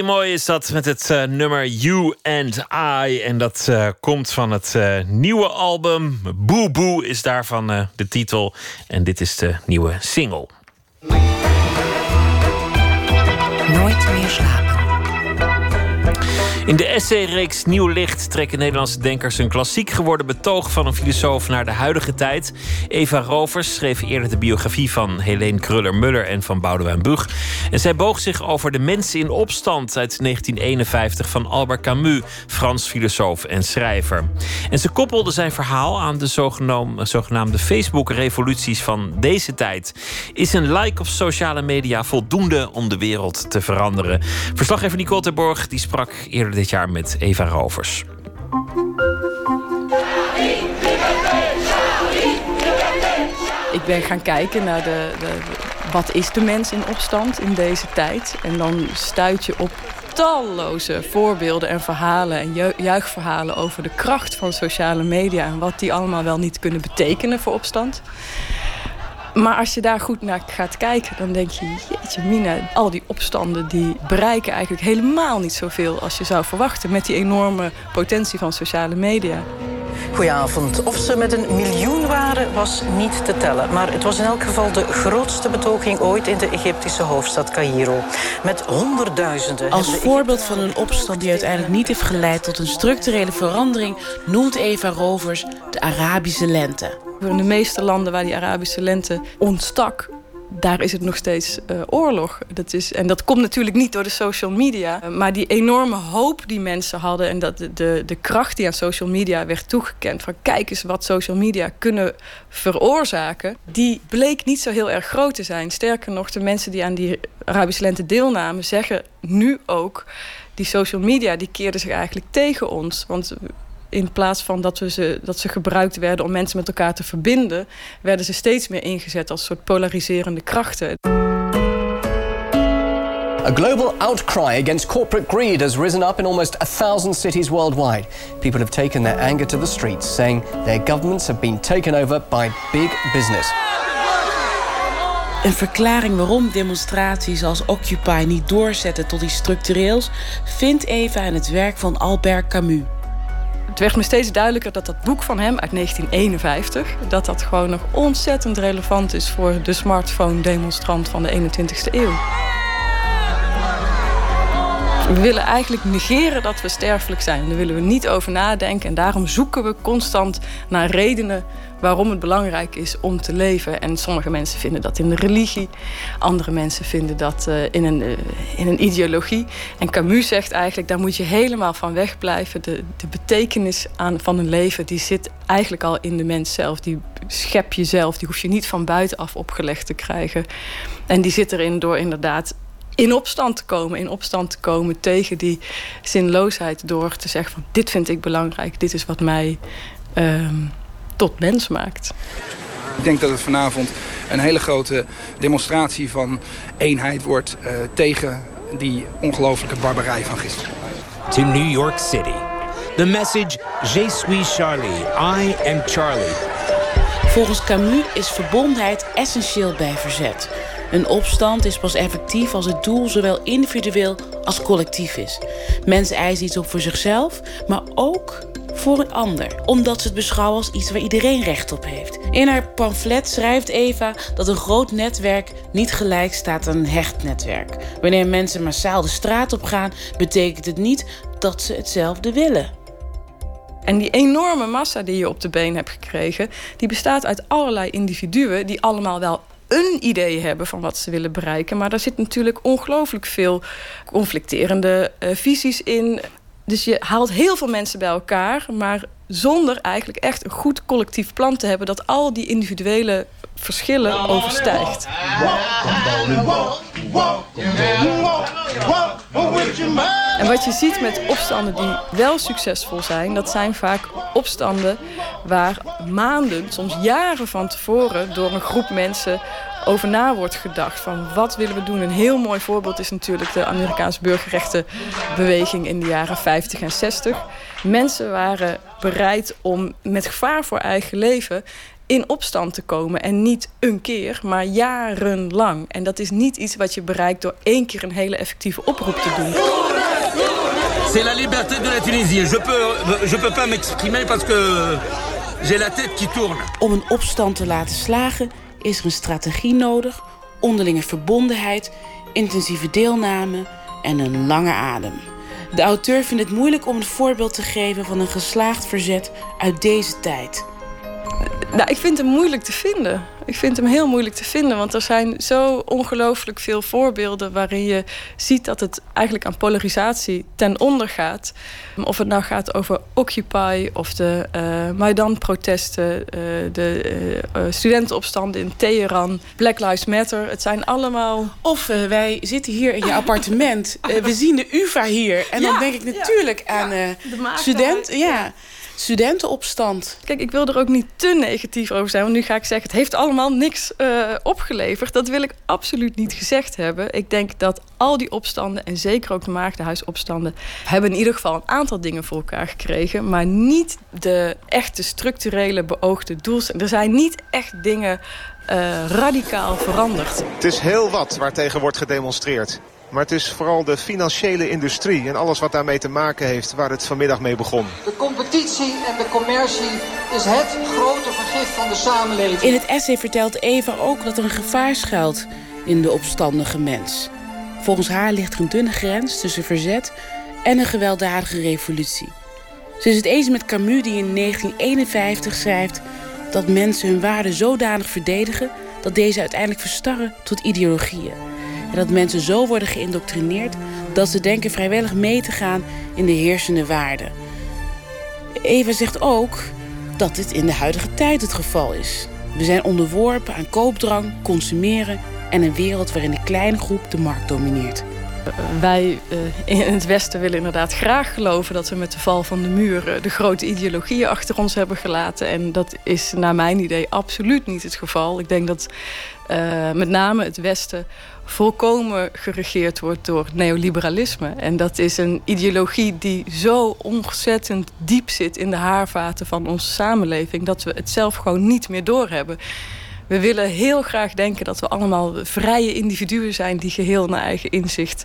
Mooi is dat met het nummer You and I. En dat komt van het nieuwe album. Boo Boo is daarvan de titel. En dit is de nieuwe single. Nooit meer slapen. In de essayreeks Nieuw Licht trekken Nederlandse denkers een klassiek geworden betoog van een filosoof naar de huidige tijd. Eva Rovers schreef eerder de biografie van Helene Kruller-Müller en van Boudewijn Buch. En zij boog zich over De Mens in Opstand uit 1951 van Albert Camus, Frans filosoof en schrijver. En ze koppelde zijn verhaal aan de zogenaamde Facebook-revoluties van deze tijd. Is een like op sociale media voldoende om de wereld te veranderen? Verslaggever Nicole Terborg die sprak eerder eerder dit jaar met Eva Rovers. Ik ben gaan kijken naar wat is de mens in opstand in deze tijd. En dan stuit je op talloze voorbeelden en verhalen en juichverhalen over de kracht van sociale media en wat die allemaal wel niet kunnen betekenen voor opstand. Maar als je daar goed naar gaat kijken, dan denk je, jeetje mina, al die opstanden die bereiken eigenlijk helemaal niet zoveel als je zou verwachten met die enorme potentie van sociale media. Goedenavond. Of ze met 1 miljoen waren, was niet te tellen. Maar het was in elk geval de grootste betoging ooit in de Egyptische hoofdstad Caïro. Met honderdduizenden... Als voorbeeld van een opstand die uiteindelijk niet heeft geleid tot een structurele verandering noemt Eva Rovers de Arabische Lente. In de meeste landen waar die Arabische Lente ontstak, daar is het nog steeds oorlog. En dat komt natuurlijk niet door de social media. Maar die enorme hoop die mensen hadden en dat de kracht die aan social media werd toegekend, van kijk eens wat social media kunnen veroorzaken, die bleek niet zo heel erg groot te zijn. Sterker nog, de mensen die aan die Arabische Lente deelnamen zeggen nu ook, die social media die keerden zich eigenlijk tegen ons. Want in plaats van dat ze gebruikt werden om mensen met elkaar te verbinden, werden ze steeds meer ingezet als soort polariserende krachten. A global outcry against corporate greed has risen up in almost 1,000 cities worldwide. People have taken their anger to the streets, saying their governments have been taken over by big business. Een verklaring waarom demonstraties als Occupy niet doorzetten tot iets structureels vindt Eva in het werk van Albert Camus. Het werd me steeds duidelijker dat dat boek van hem uit 1951... dat gewoon nog ontzettend relevant is voor de smartphone-demonstrant van de 21e eeuw. We willen eigenlijk negeren dat we sterfelijk zijn. Daar willen we niet over nadenken. En daarom zoeken we constant naar redenen waarom het belangrijk is om te leven. En sommige mensen vinden dat in de religie. Andere mensen vinden dat in een ideologie. En Camus zegt eigenlijk, daar moet je helemaal van wegblijven. De betekenis van een leven, die zit eigenlijk al in de mens zelf. Die schep je zelf, die hoef je niet van buitenaf opgelegd te krijgen. En die zit erin door inderdaad in opstand te komen tegen die zinloosheid door te zeggen van dit vind ik belangrijk, dit is wat mij tot mens maakt. Ik denk dat het vanavond een hele grote demonstratie van eenheid wordt tegen die ongelooflijke barbarij van gisteren. To New York City. The message, je suis Charlie, I am Charlie. Volgens Camus is verbondenheid essentieel bij verzet. Een opstand is pas effectief als het doel zowel individueel als collectief is. Mensen eisen iets op voor zichzelf, maar ook voor een ander. Omdat ze het beschouwen als iets waar iedereen recht op heeft. In haar pamflet schrijft Eva dat een groot netwerk niet gelijk staat aan een hecht netwerk. Wanneer mensen massaal de straat op gaan, betekent het niet dat ze hetzelfde willen. En die enorme massa die je op de been hebt gekregen, die bestaat uit allerlei individuen die allemaal wel een idee hebben van wat ze willen bereiken. Maar daar zit natuurlijk ongelooflijk veel conflicterende visies in. Dus je haalt heel veel mensen bij elkaar, maar zonder eigenlijk echt een goed collectief plan te hebben dat al die individuele verschillen overstijgt. En wat je ziet met opstanden die wel succesvol zijn, dat zijn vaak opstanden waar maanden, soms jaren van tevoren, door een groep mensen over na wordt gedacht. Van wat willen we doen? Een heel mooi voorbeeld is natuurlijk de Amerikaanse burgerrechtenbeweging in de jaren 50 en 60. Mensen waren bereid om met gevaar voor eigen leven in opstand te komen. En niet een keer, maar jarenlang. En dat is niet iets wat je bereikt door één keer een hele effectieve oproep te doen. C'est la liberté de la Tunisie. Je peux pas m'exprimer parce que j'ai la tête qui tourne. Om een opstand te laten slagen is er een strategie nodig, onderlinge verbondenheid, intensieve deelname en een lange adem. De auteur vindt het moeilijk om een voorbeeld te geven van een geslaagd verzet uit deze tijd. Nou, ik vind hem moeilijk te vinden. Ik vind hem heel moeilijk te vinden, want er zijn zo ongelooflijk veel voorbeelden waarin je ziet dat het eigenlijk aan polarisatie ten onder gaat. Of het nou gaat over Occupy of de Maidan-protesten, de studentenopstanden in Teheran, Black Lives Matter. Het zijn allemaal... Of wij zitten hier in je appartement, we zien de UvA hier. En ja, dan denk ik natuurlijk aan studenten. Ja. Studentenopstand. Kijk, ik wil er ook niet te negatief over zijn. Want nu ga ik zeggen, het heeft allemaal niks opgeleverd. Dat wil ik absoluut niet gezegd hebben. Ik denk dat al die opstanden, en zeker ook de maagdenhuisopstanden, hebben in ieder geval een aantal dingen voor elkaar gekregen. Maar niet de echte structurele beoogde doelstellingen. Er zijn niet echt dingen radicaal veranderd. Het is heel wat waartegen wordt gedemonstreerd. Maar het is vooral de financiële industrie en alles wat daarmee te maken heeft, waar het vanmiddag mee begon. De competitie en de commercie is het grote vergif van de samenleving. In het essay vertelt Eva ook dat er een gevaar schuilt in de opstandige mens. Volgens haar ligt er een dunne grens tussen verzet en een gewelddadige revolutie. Ze is het eens met Camus, die in 1951 schrijft dat mensen hun waarden zodanig verdedigen dat deze uiteindelijk verstarren tot ideologieën. En dat mensen zo worden geïndoctrineerd dat ze denken vrijwillig mee te gaan in de heersende waarden. Eva zegt ook dat dit in de huidige tijd het geval is. We zijn onderworpen aan koopdrang, consumeren en een wereld waarin de kleine groep de markt domineert. Wij in het Westen willen inderdaad graag geloven dat we met de val van de muur de grote ideologieën achter ons hebben gelaten. En dat is naar mijn idee absoluut niet het geval. Ik denk dat met name het Westen volkomen geregeerd wordt door neoliberalisme. En dat is een ideologie die zo ontzettend diep zit in de haarvaten van onze samenleving, dat we het zelf gewoon niet meer doorhebben. We willen heel graag denken dat we allemaal vrije individuen zijn die geheel naar eigen inzicht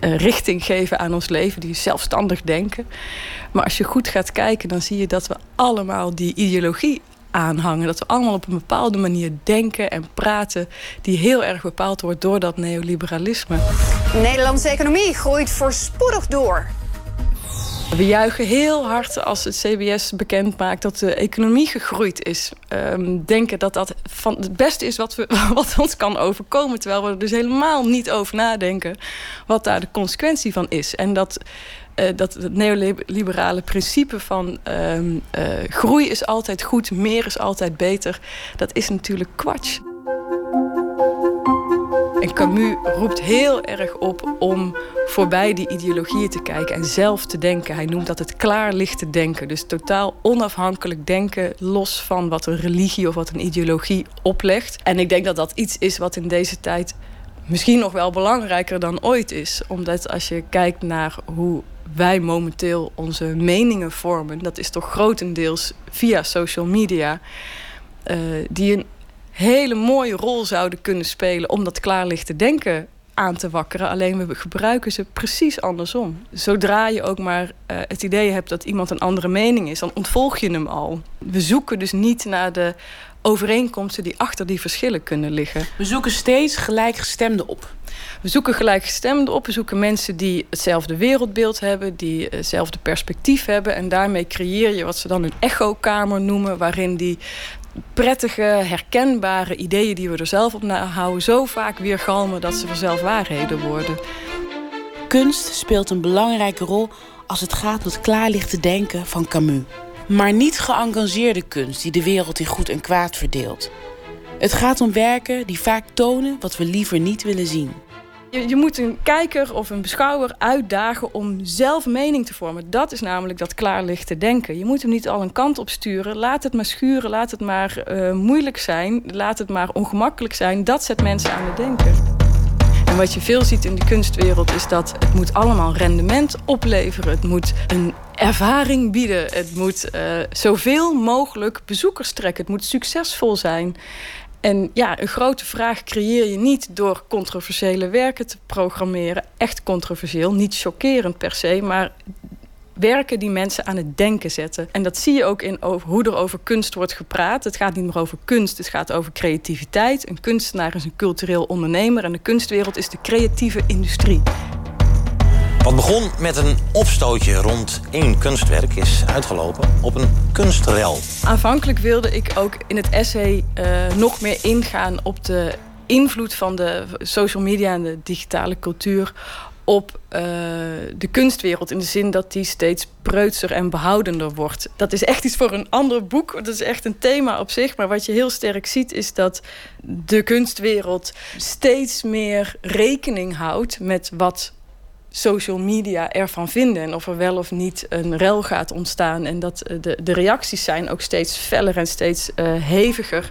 richting geven aan ons leven, die zelfstandig denken. Maar als je goed gaat kijken, dan zie je dat we allemaal die ideologie aanhangen. Dat we allemaal op een bepaalde manier denken en praten die heel erg bepaald wordt door dat neoliberalisme. De Nederlandse economie groeit voorspoedig door. We juichen heel hard als het CBS bekendmaakt dat de economie gegroeid is. Denken dat dat van het beste is wat ons kan overkomen. Terwijl we er dus helemaal niet over nadenken wat daar de consequentie van is. En dat het neoliberale principe van groei is altijd goed, meer is altijd beter, dat is natuurlijk kwatsch. En Camus roept heel erg op om voorbij die ideologieën te kijken en zelf te denken. Hij noemt dat het klaarlichte denken. Dus totaal onafhankelijk denken, los van wat een religie of wat een ideologie oplegt. En ik denk dat dat iets is wat in deze tijd misschien nog wel belangrijker dan ooit is. Omdat als je kijkt naar hoe wij momenteel onze meningen vormen, dat is toch grotendeels via social media, die een hele mooie rol zouden kunnen spelen om dat klaarlichte denken aan te wakkeren. Alleen we gebruiken ze precies andersom. Zodra je ook maar het idee hebt dat iemand een andere mening is, dan ontvolg je hem al. We zoeken dus niet naar de overeenkomsten die achter die verschillen kunnen liggen. We zoeken steeds gelijkgestemden op. We zoeken gelijkgestemden op. We zoeken mensen die hetzelfde wereldbeeld hebben, die hetzelfde perspectief hebben. En daarmee creëer je wat ze dan een echokamer noemen, waarin die prettige, herkenbare ideeën die we er zelf op nahouden zo vaak weer galmen dat ze vanzelf waarheden worden. Kunst speelt een belangrijke rol als het gaat om het klaarlichte denken van Camus. Maar niet geëngageerde kunst die de wereld in goed en kwaad verdeelt. Het gaat om werken die vaak tonen wat we liever niet willen zien. Je moet een kijker of een beschouwer uitdagen om zelf mening te vormen. Dat is namelijk dat klaarlichte denken. Je moet hem niet al een kant op sturen. Laat het maar schuren, laat het maar moeilijk zijn, laat het maar ongemakkelijk zijn. Dat zet mensen aan het denken. En wat je veel ziet in de kunstwereld is dat het moet allemaal rendement opleveren. Het moet een ervaring bieden. Het moet zoveel mogelijk bezoekers trekken. Het moet succesvol zijn. En ja, een grote vraag creëer je niet door controversiële werken te programmeren. Echt controversieel, niet chockerend per se, maar werken die mensen aan het denken zetten. En dat zie je ook in hoe er over kunst wordt gepraat. Het gaat niet meer over kunst, het gaat over creativiteit. Een kunstenaar is een cultureel ondernemer en de kunstwereld is de creatieve industrie. Wat begon met een opstootje rond één kunstwerk is uitgelopen op een kunstrel. Aanvankelijk wilde ik ook in het essay nog meer ingaan op de invloed van de social media en de digitale cultuur op de kunstwereld, in de zin dat die steeds preutser en behoudender wordt. Dat is echt iets voor een ander boek. Dat is echt een thema op zich. Maar wat je heel sterk ziet is dat de kunstwereld steeds meer rekening houdt met wat social media ervan vinden en of er wel of niet een rel gaat ontstaan. En dat de reacties zijn ook steeds feller en steeds heviger.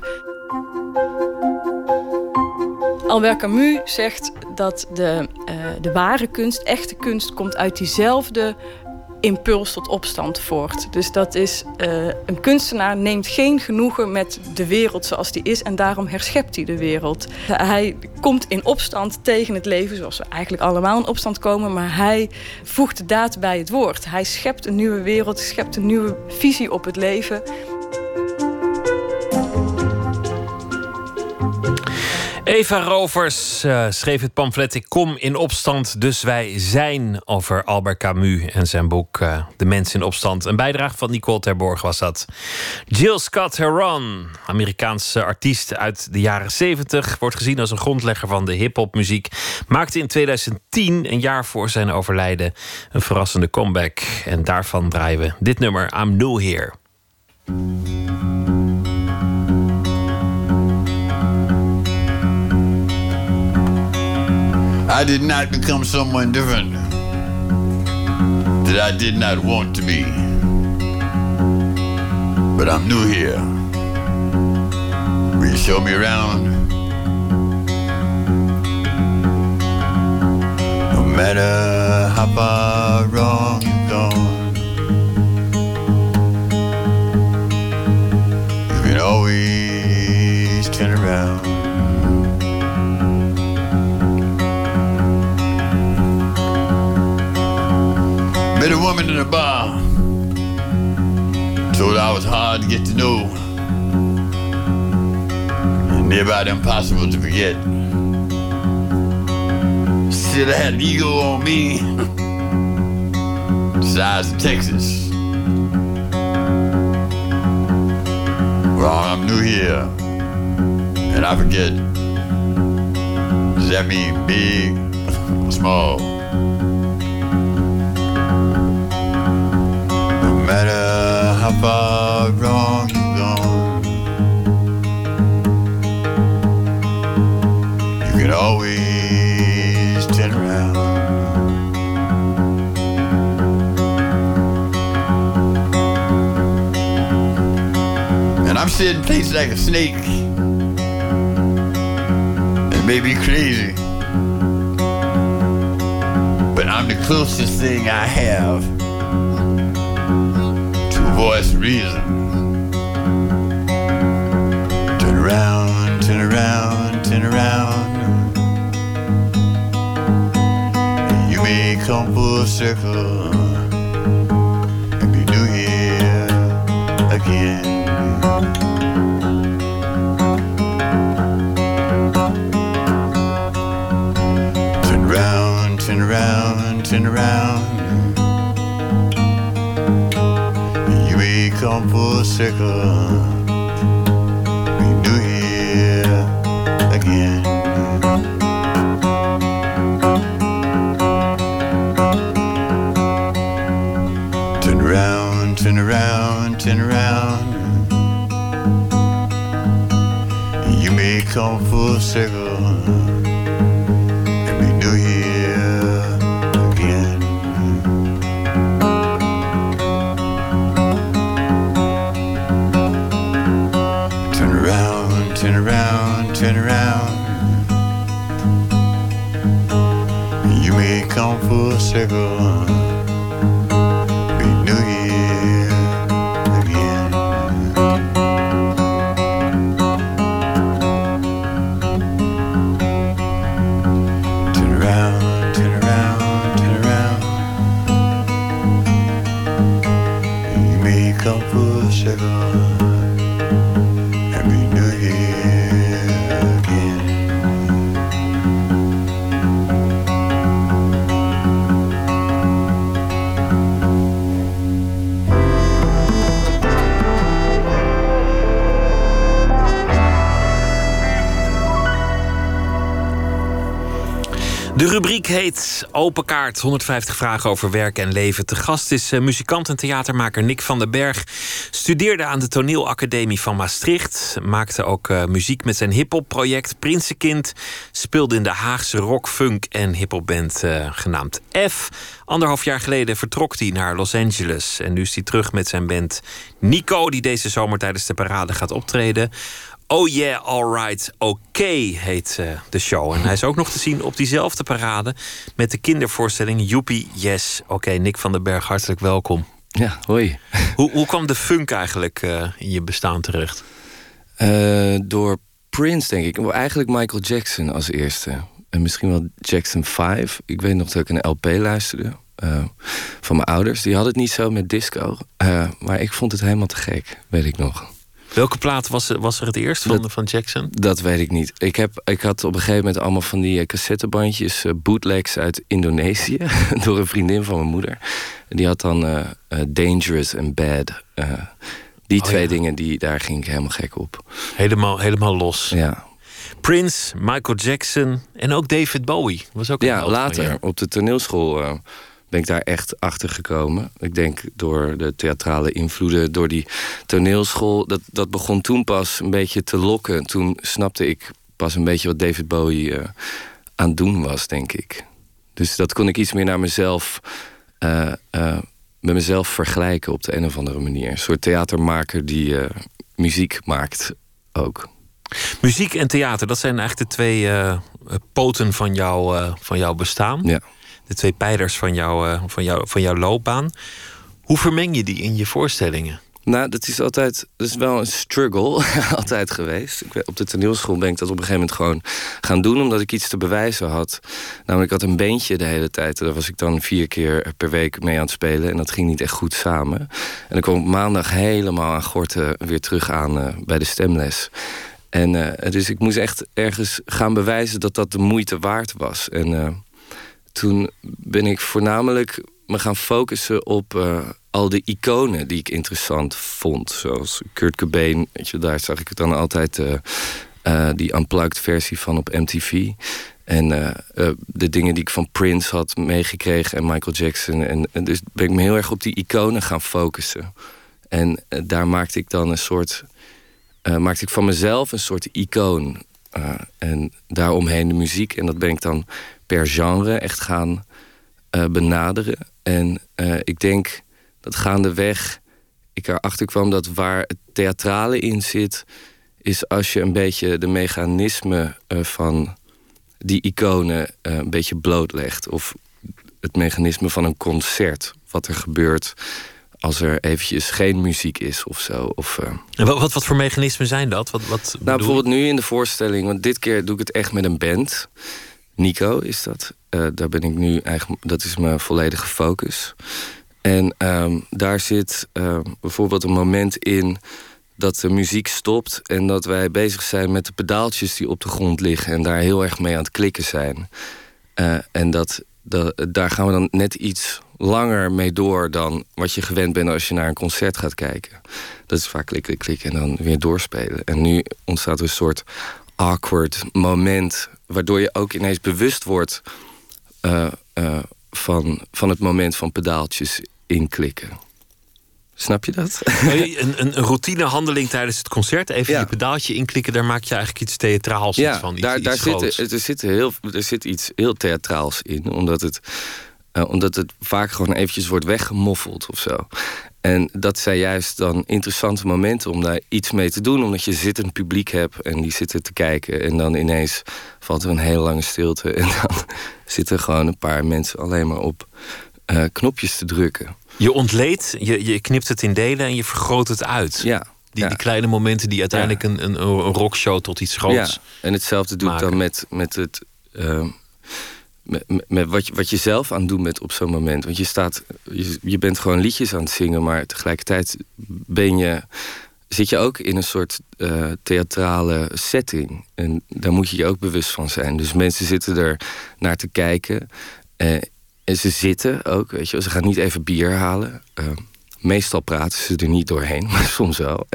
Albert Camus zegt dat de ware kunst, echte kunst, komt uit diezelfde impuls tot opstand voort. Dus dat is, een kunstenaar neemt geen genoegen met de wereld zoals die is en daarom herschept hij de wereld. Hij komt in opstand tegen het leven, zoals we eigenlijk allemaal in opstand komen, maar hij voegt de daad bij het woord. Hij schept een nieuwe wereld, schept een nieuwe visie op het leven. Eva Rovers schreef het pamflet Ik kom in opstand, dus wij zijn, over Albert Camus en zijn boek De Mens in Opstand. Een bijdrage van Nicole Terborg was dat. Jill Scott Heron, Amerikaanse artiest uit de jaren 70... wordt gezien als een grondlegger van de hiphopmuziek, maakte in 2010, een jaar voor zijn overlijden, een verrassende comeback. En daarvan draaien we dit nummer, I'm New Here. I did not become someone different that I did not want to be. But I'm new here. Will you show me around? No matter how far wrong you've gone, you can always turn around. Met a woman in a bar, told her I was hard to get to know and nearby impossible to forget. Said I had an ego on me, the size of Texas. Well, I'm new here and I forget. Does that mean big or small? No matter how far wrong you've gone, you can always turn around. And I'm sitting places like a snake. It may be crazy, but I'm the closest thing I have voice reason. Turn around, turn around, turn around. And you may come full circle and be new here again. Turn around, turn around, turn around. Come full circle, we do here again. Turn around, turn around, turn around. You may come full circle. Turn around, you may come full circle, be new year again. Turn around, turn around, turn around, you may come full circle. De rubriek heet Open Kaart. 150 vragen over werk en leven. Te gast is muzikant en theatermaker Nik van den Berg. Studeerde aan de Toneelacademie van Maastricht. Maakte ook muziek met zijn hip-hop project Prinsenkind. Speelde in de Haagse rock, funk en hip-hopband genaamd F. 1,5 jaar geleden vertrok hij naar Los Angeles. En nu is hij terug met zijn band Nico, die deze zomer tijdens de parade gaat optreden. Oh yeah, alright, okay heet de show. En hij is ook nog te zien op diezelfde parade met de kindervoorstelling Joepie Yes. Okay, Nik van den Berg, hartelijk welkom. Ja, hoi. Hoe kwam de funk eigenlijk in je bestaan terecht? Door Prince, denk ik. Eigenlijk Michael Jackson als eerste. En misschien wel Jackson 5. Ik weet nog dat ik een LP luisterde van mijn ouders. Die hadden het niet zo met disco. Maar ik vond het helemaal te gek, weet ik nog. Welke plaat was er het eerst van Jackson? Dat weet ik niet. Ik had op een gegeven moment allemaal van die cassettebandjes, bootlegs uit Indonesië, door een vriendin van mijn moeder. Die had dan Dangerous en Bad. Die twee dingen, daar ging ik helemaal gek op. Helemaal los. Ja. Prince, Michael Jackson en ook David Bowie. Was ook later op de toneelschool ben ik daar echt achter gekomen. Ik denk door de theatrale invloeden, door die toneelschool. Dat begon toen pas een beetje te lokken. Toen snapte ik pas een beetje wat David Bowie aan het doen was, denk ik. Dus dat kon ik iets meer naar mezelf, met mezelf vergelijken op de een of andere manier. Een soort theatermaker die muziek maakt ook. Muziek en theater, dat zijn eigenlijk de twee poten van jouw bestaan. Ja. De twee pijlers van jouw loopbaan. Hoe vermeng je die in je voorstellingen? Nou, dat is wel een struggle altijd geweest. Op de toneelschool ben ik dat op een gegeven moment gewoon gaan doen, omdat ik iets te bewijzen had. Namelijk, ik had een bandje de hele tijd. Daar was ik dan 4 keer per week mee aan het spelen. En dat ging niet echt goed samen. En dan kwam ik maandag helemaal aan gorten weer terug aan bij de stemles. En dus ik moest echt ergens gaan bewijzen dat dat de moeite waard was. En toen ben ik voornamelijk me gaan focussen op al de iconen die ik interessant vond. Zoals Kurt Cobain, weet je, daar zag ik het dan altijd die unplugged versie van op MTV. En de dingen die ik van Prince had meegekregen en Michael Jackson. En dus ben ik me heel erg op die iconen gaan focussen. En daar maakte ik dan maakte ik van mezelf een soort icoon. En daaromheen de muziek. En dat ben ik dan per genre echt gaan benaderen. En ik denk dat gaandeweg ik erachter kwam dat waar het theatrale in zit, is als je een beetje de mechanismen van die iconen een beetje blootlegt. Of het mechanisme van een concert. Wat er gebeurt als er eventjes geen muziek is of zo. En wat voor mechanismen zijn dat? Nou, bijvoorbeeld nu in de voorstelling, want dit keer doe ik het echt met een band. Nico is dat. Daar ben ik nu eigenlijk. Dat is mijn volledige focus. En daar zit bijvoorbeeld een moment in dat de muziek stopt en dat wij bezig zijn met de pedaaltjes die op de grond liggen en daar heel erg mee aan het klikken zijn. En daar gaan we dan net iets langer mee door dan wat je gewend bent als je naar een concert gaat kijken. Dat is vaak klik, klik, klik en dan weer doorspelen. En nu ontstaat er een soort awkward moment, waardoor je ook ineens bewust wordt van het moment van pedaaltjes inklikken. Snap je dat? Een routinehandeling tijdens het concert. Even je pedaaltje inklikken, daar maak je eigenlijk iets theatraals van. Er zit iets heel theatraals in, omdat het vaak gewoon eventjes wordt weggemoffeld of zo. En dat zijn juist dan interessante momenten om daar iets mee te doen. Omdat je zittend publiek hebt en die zitten te kijken. En dan ineens valt er een hele lange stilte. En dan zitten gewoon een paar mensen alleen maar op knopjes te drukken. Je ontleedt, je knipt het in delen en je vergroot het uit. Ja. Die kleine momenten die uiteindelijk een rockshow tot iets groots. Ja. En hetzelfde doe ik dan met het. Met wat je zelf aan het doen bent op zo'n moment. Want je bent gewoon liedjes aan het zingen, maar tegelijkertijd zit je ook in een soort theatrale setting. En daar moet je ook bewust van zijn. Dus mensen zitten er naar te kijken. En ze zitten ook, weet je, ze gaan niet even bier halen. Meestal praten ze er niet doorheen, maar soms wel.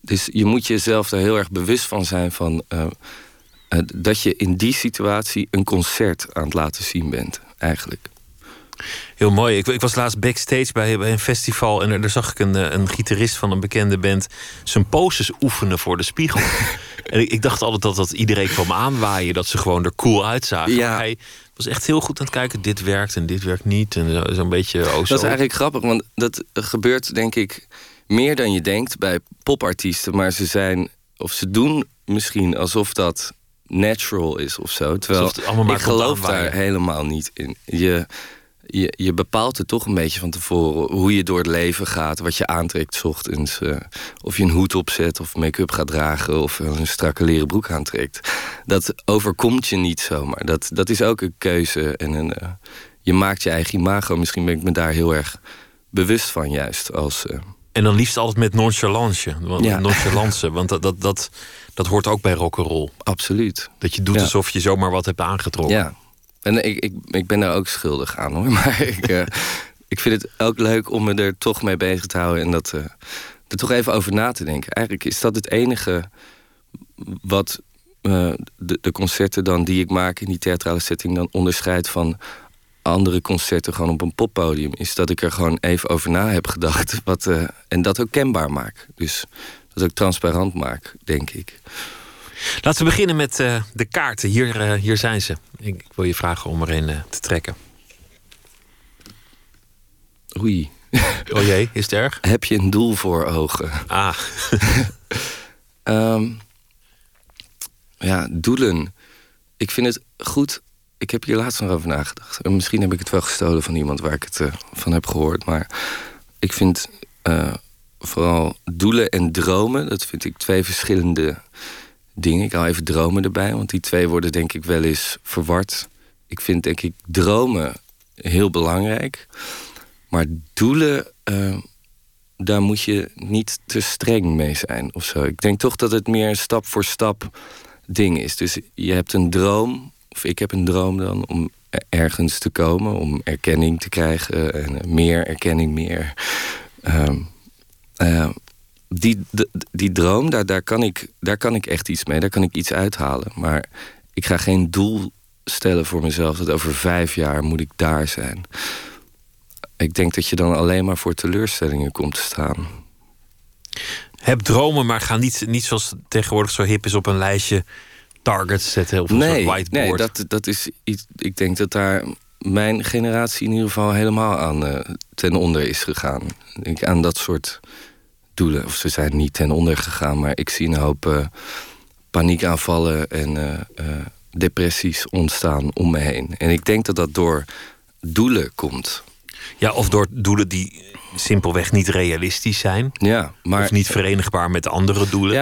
Dus je moet jezelf daar heel erg bewust van zijn van dat je in die situatie een concert aan het laten zien bent, eigenlijk. Heel mooi. Ik was laatst backstage bij een festival en daar zag ik een gitarist van een bekende band zijn poses oefenen voor de spiegel. En ik dacht altijd dat iedereen kwam aanwaaien, dat ze gewoon er cool uitzagen. Ja. Maar hij was echt heel goed aan het kijken, dit werkt en dit werkt niet. En zo'n beetje zo. Dat is eigenlijk grappig, want dat gebeurt denk ik meer dan je denkt bij popartiesten. Maar ze doen misschien alsof dat natural is of zo. Terwijl ik geloof daar helemaal niet in. Je bepaalt het toch een beetje van tevoren hoe je door het leven gaat, wat je aantrekt 's ochtends. Of je een hoed opzet of make-up gaat dragen of een strakke leren broek aantrekt. Dat overkomt je niet zomaar. Dat is ook een keuze. En je maakt je eigen imago. Misschien ben ik me daar heel erg bewust van juist. En dan liefst altijd met nonchalance. Ja. Nonchalance, want dat hoort ook bij rock'n'roll. Absoluut. Dat je doet alsof je zomaar wat hebt aangetrokken. Ja. En ik ben daar ook schuldig aan, hoor. Maar ik vind het ook leuk om me er toch mee bezig te houden en dat er toch even over na te denken. Eigenlijk is dat het enige wat de concerten dan die ik maak in die theatrale setting dan onderscheidt van andere concerten gewoon op een poppodium. Is dat ik er gewoon even over na heb gedacht. En dat ook kenbaar maak. Dus dat ook transparant maak, denk ik. Laten we beginnen met de kaarten. Hier zijn ze. Ik wil je vragen om er een te trekken. Oei. Oh jee, is het erg? Heb je een doel voor ogen? Ah. Ja, doelen. Ik vind het goed. Ik heb hier laatst nog over nagedacht. Misschien heb ik het wel gestolen van iemand waar ik het van heb gehoord. Maar ik vind vooral doelen en dromen, dat vind ik twee verschillende dingen. Ik haal even dromen erbij, want die twee worden denk ik wel eens verward. Ik vind denk ik dromen heel belangrijk. Maar doelen, daar moet je niet te streng mee zijn of zo. Ik denk toch dat het meer een stap voor stap ding is. Dus je hebt een droom, of ik heb een droom dan, om ergens te komen, om erkenning te krijgen en meer erkenning, meer. Die droom, daar kan ik echt iets mee. Daar kan ik iets uithalen. Maar ik ga geen doel stellen voor mezelf dat over 5 jaar moet ik daar zijn. Ik denk dat je dan alleen maar voor teleurstellingen komt te staan. Heb dromen, maar ga niet zoals tegenwoordig zo hip is op een lijstje targets zetten of een soort whiteboard. Nee, dat is iets. Ik denk dat daar mijn generatie in ieder geval helemaal aan ten onder is gegaan. Ik denk aan dat soort doelen. Of ze zijn niet ten onder gegaan, maar ik zie een hoop paniekaanvallen en depressies ontstaan om me heen. En ik denk dat dat door doelen komt. Ja, of door doelen die simpelweg niet realistisch zijn. Ja, maar, of niet verenigbaar met andere doelen.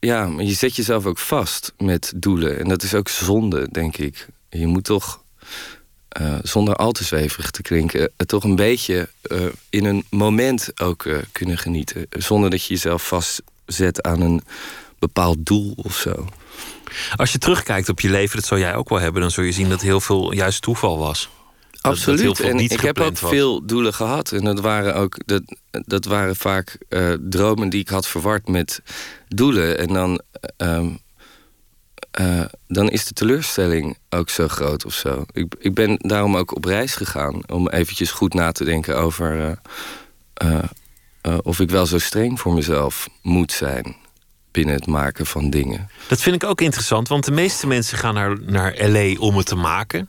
Ja, maar je zet jezelf ook vast met doelen. En dat is ook zonde, denk ik. Je moet toch, zonder al te zweverig te klinken, toch een beetje in een moment ook kunnen genieten. Zonder dat je jezelf vastzet aan een bepaald doel of zo. Als je terugkijkt op je leven, dat zou jij ook wel hebben, dan zul je zien dat heel veel juist toeval was. Absoluut. En ik heb ook veel doelen gehad. En dat waren vaak dromen die ik had verward met doelen. En dan is de teleurstelling ook zo groot of zo. Ik ben daarom ook op reis gegaan om eventjes goed na te denken over of ik wel zo streng voor mezelf moet zijn binnen het maken van dingen. Dat vind ik ook interessant, want de meeste mensen gaan naar L.A. om het te maken.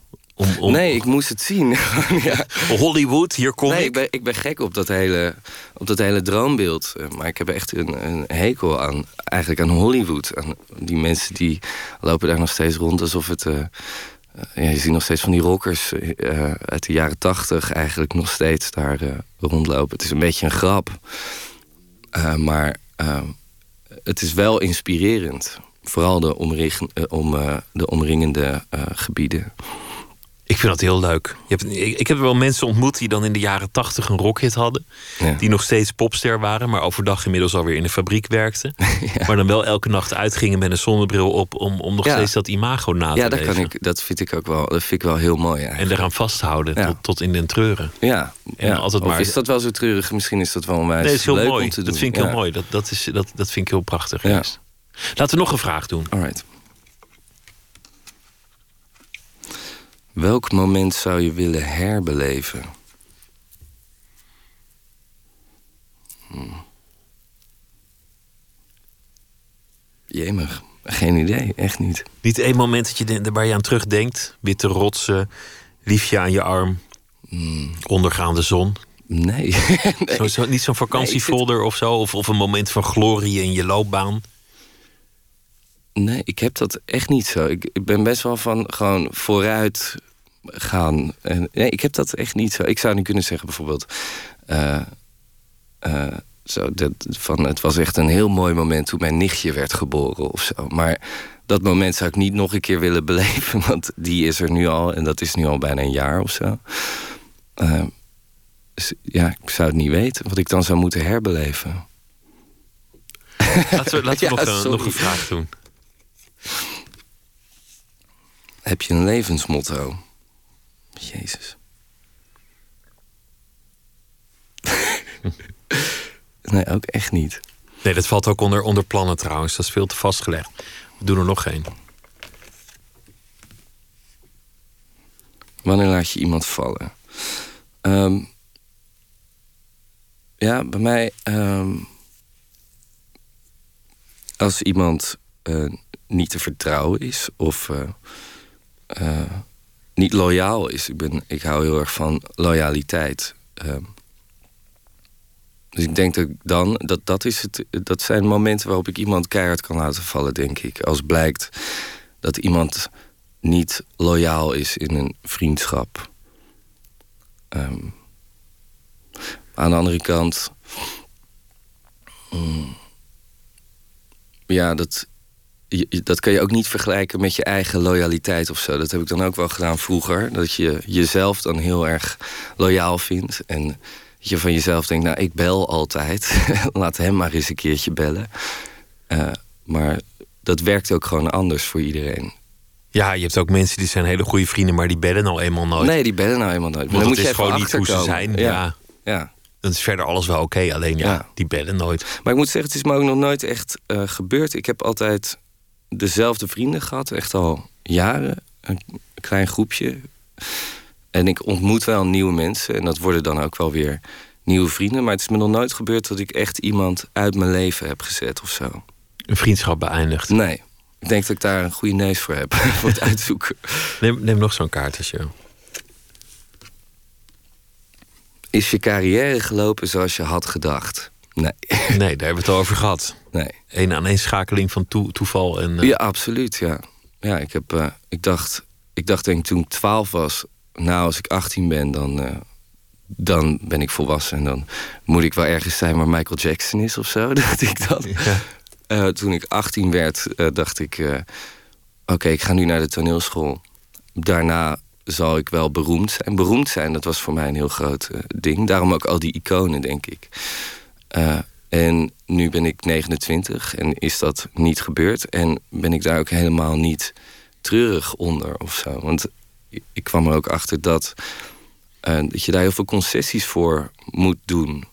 Nee, ik moest het zien. Ja. Hollywood, hier kom ik. Ik ben gek op dat hele droombeeld. Maar ik heb echt een hekel aan Hollywood. Aan die mensen die lopen daar nog steeds rond alsof het. Je ziet nog steeds van die rockers uit de jaren 80 eigenlijk nog steeds daar rondlopen. Het is een beetje een grap. Maar het is wel inspirerend. Vooral de omringende gebieden. Ik vind dat heel leuk. Ik heb wel mensen ontmoet die dan in de jaren 80 een rockhit hadden. Ja. Die nog steeds popster waren, maar overdag inmiddels alweer in de fabriek werkten. Ja. Maar dan wel elke nacht uitgingen met een zonnebril op om nog steeds dat imago na te leven. Ja, dat vind ik ook wel. Dat vind ik wel heel mooi eigenlijk. En daaraan vasthouden tot in den treuren. Ja. En altijd maar. Of is dat wel zo treurig? Misschien is dat wel een wijze. Nee, is heel leuk mooi. Om te doen. Dat vind ik heel mooi. Dat vind ik heel prachtig. Ja. Laten we nog een vraag doen. All right. Welk moment zou je willen herbeleven? Jemig. Geen idee, echt niet. Niet één moment dat je, waar je aan terugdenkt? Witte rotsen, liefje aan je arm, ondergaande zon? Nee. Nee. Zo, niet zo'n vakantiefolder of zo? Of een moment van glorie in je loopbaan? Nee, ik heb dat echt niet zo. Ik ben best wel van gewoon vooruit gaan. Nee, ik heb dat echt niet zo. Ik zou niet kunnen zeggen bijvoorbeeld... het was echt een heel mooi moment toen mijn nichtje werd geboren of zo. Maar dat moment zou ik niet nog een keer willen beleven, want die is er nu al en dat is nu al bijna een jaar of zo. Ik zou het niet weten wat ik dan zou moeten herbeleven. Laten we nog een vraag doen. Heb je een levensmotto? Jezus. Nee, ook echt niet. Nee, dat valt ook onder plannen trouwens. Dat is veel te vastgelegd. We doen er nog geen. Wanneer laat je iemand vallen? Bij mij... als iemand niet te vertrouwen is of niet loyaal is. Ik hou heel erg van loyaliteit. Dus ik denk dat ik dan, dat zijn momenten waarop ik iemand keihard kan laten vallen, denk ik. Als blijkt dat iemand niet loyaal is in een vriendschap. Aan de andere kant... dat kan je ook niet vergelijken met je eigen loyaliteit of zo. Dat heb ik dan ook wel gedaan vroeger. Dat je jezelf dan heel erg loyaal vindt en... Dat je van jezelf denkt, nou, ik bel altijd. Laat hem maar eens een keertje bellen. Maar dat werkt ook gewoon anders voor iedereen. Ja, je hebt ook mensen die zijn hele goede vrienden... maar die bellen nou eenmaal nooit. Nee, die bellen nou eenmaal nooit. Want dan moet je even gewoon niet hoe ze zijn. Ja. Dan is verder alles wel oké. Alleen die bellen nooit. Maar ik moet zeggen, het is me ook nog nooit echt gebeurd. Ik heb altijd dezelfde vrienden gehad. Echt al jaren. Een klein groepje... En ik ontmoet wel nieuwe mensen. En dat worden dan ook wel weer nieuwe vrienden. Maar het is me nog nooit gebeurd dat ik echt iemand uit mijn leven heb gezet of zo. Een vriendschap beëindigd? Nee. Ik denk dat ik daar een goede neus voor heb. Voor het uitzoeken. Neem nog zo'n kaartje. Is je carrière gelopen zoals je had gedacht? Nee. Nee, daar hebben we het al over gehad. Nee. Een aaneenschakeling van toeval. En, Ja, absoluut. Ja, ik dacht denk ik toen ik 12 was... Nou, als ik 18 ben, dan ben ik volwassen. En dan moet ik wel ergens zijn waar Michael Jackson is of zo, dacht ik dat. Ja. Toen ik 18 werd, dacht ik... Oké, ik ga nu naar de toneelschool. Daarna zal ik wel beroemd zijn. Beroemd zijn, dat was voor mij een heel groot ding. Daarom ook al die iconen, denk ik. En nu ben ik 29 en is dat niet gebeurd. En ben ik daar ook helemaal niet treurig onder of zo. Want... Ik kwam er ook achter dat je daar heel veel concessies voor moet doen.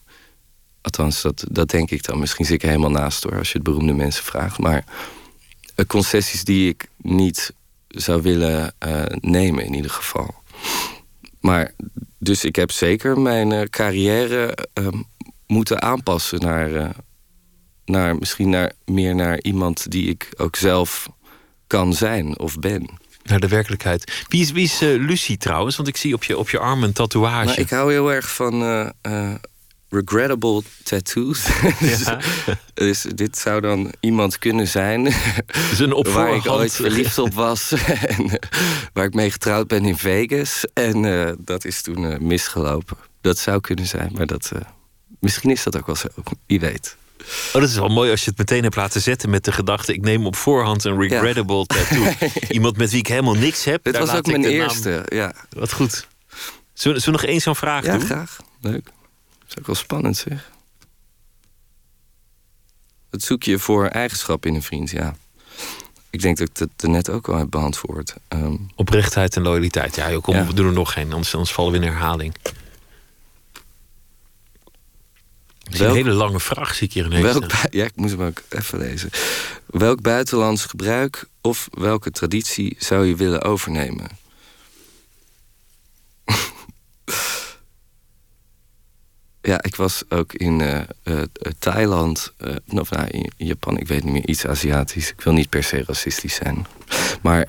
Althans, dat denk ik dan. Misschien zit ik helemaal naast hoor, als je het beroemde mensen vraagt. Maar concessies die ik niet zou willen nemen in ieder geval. Maar dus ik heb zeker mijn carrière moeten aanpassen naar iemand die ik ook zelf kan zijn of ben. Naar de werkelijkheid. Wie is Lucie trouwens? Want ik zie op je arm een tatoeage. Nou, ik hou heel erg van regrettable tattoos. Dus dit zou dan iemand kunnen zijn... Dus een opvolger. Waar ik ooit verliefd op was. En waar ik mee getrouwd ben in Vegas. En dat is toen misgelopen. Dat zou kunnen zijn, maar misschien is dat ook wel zo. Wie weet. Oh, dat is wel mooi als je het meteen hebt laten zetten met de gedachte... ik neem op voorhand een regrettable tattoo. Iemand met wie ik helemaal niks heb. Dit was ook mijn eerste, ja. Wat goed. Zullen we nog eens zo'n vraag doen? Ja, graag. Leuk. Dat is ook wel spannend, zeg. Wat zoek je voor eigenschap in een vriend, ja. Ik denk dat ik dat net ook al heb beantwoord. Oprechtheid en loyaliteit. Ja, joh, we doen er nog geen, anders vallen we in herhaling. Dat is een hele lange vraag, zie ik hier ineens. Ik moest hem ook even lezen. Welk buitenlands gebruik of welke traditie zou je willen overnemen? Ja, ik was ook in Thailand, of nou, in Japan, ik weet niet meer, iets Aziatisch. Ik wil niet per se racistisch zijn. Maar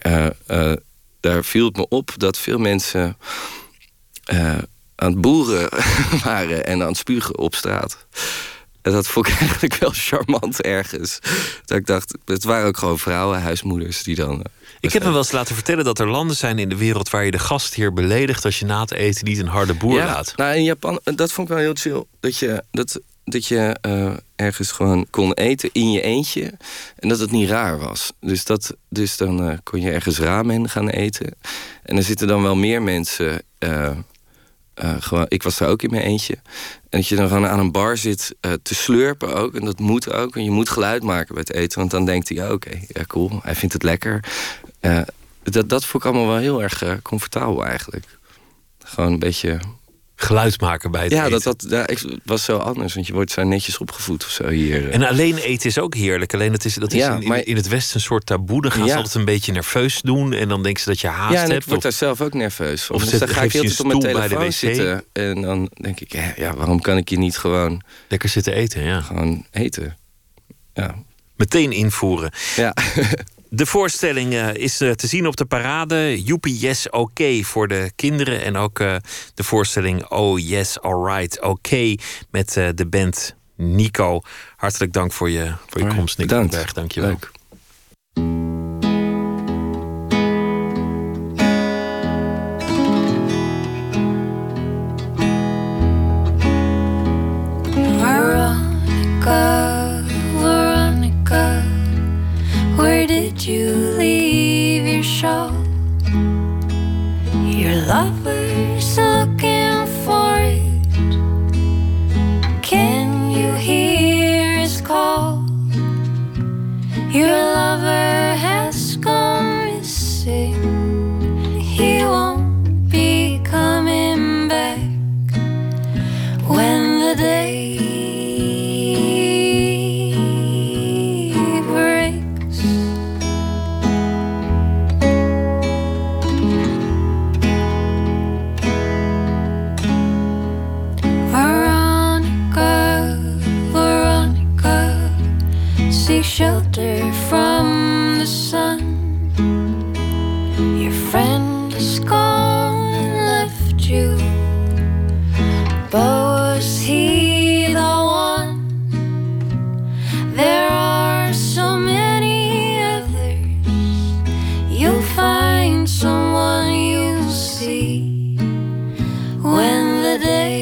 daar viel het me op dat veel mensen aan het boeren waren en aan het spugen op straat. En dat vond ik eigenlijk wel charmant ergens. Dat ik dacht, het waren ook gewoon vrouwen, huismoeders die dan... Ik heb me wel eens laten vertellen dat er landen zijn in de wereld... waar je de gastheer beledigt als je na het eten niet een harde boer laat. Nou, in Japan, dat vond ik wel heel chill. Dat je ergens gewoon kon eten in je eentje. En dat het niet raar was. Dus dan kon je ergens ramen gaan eten. En er zitten dan wel meer mensen... gewoon, ik was daar ook in mijn eentje. En dat je dan gewoon aan een bar zit te slurpen ook. En dat moet ook. En je moet geluid maken bij het eten. Want dan denkt hij, ja, oké, ja, cool. Hij vindt het lekker. Dat vond ik allemaal wel heel erg comfortabel eigenlijk. Gewoon een beetje... Geluid maken bij het eten. Dat was zo anders. Want je wordt zo netjes opgevoed of zo hier. En alleen eten is ook heerlijk. Alleen in het Westen een soort taboe. Dan gaan ze altijd een beetje nerveus doen. En dan denken ze dat je haast hebt. Ja, ik word daar zelf ook nerveus van. Dus dan ga ik heel tijd op mijn telefoon zitten. En dan denk ik, waarom kan ik hier niet gewoon... Lekker zitten eten, ja. Gewoon eten. Ja. Meteen invoeren. Ja. De voorstelling is te zien op de parade. Joepie Yes OK voor de kinderen. En ook de voorstelling Oh Yes Alright OK met de band Nico. Hartelijk dank voor je komst, Nik van den Berg. Dank je wel. You leave your shawl. Your lover's looking for it. Can you hear his call? Your lover has gone missing. He won't be coming back when the day shelter from the sun. Your friend is gone and left you, but was he the one? There are so many others. You'll find someone, you'll see when the day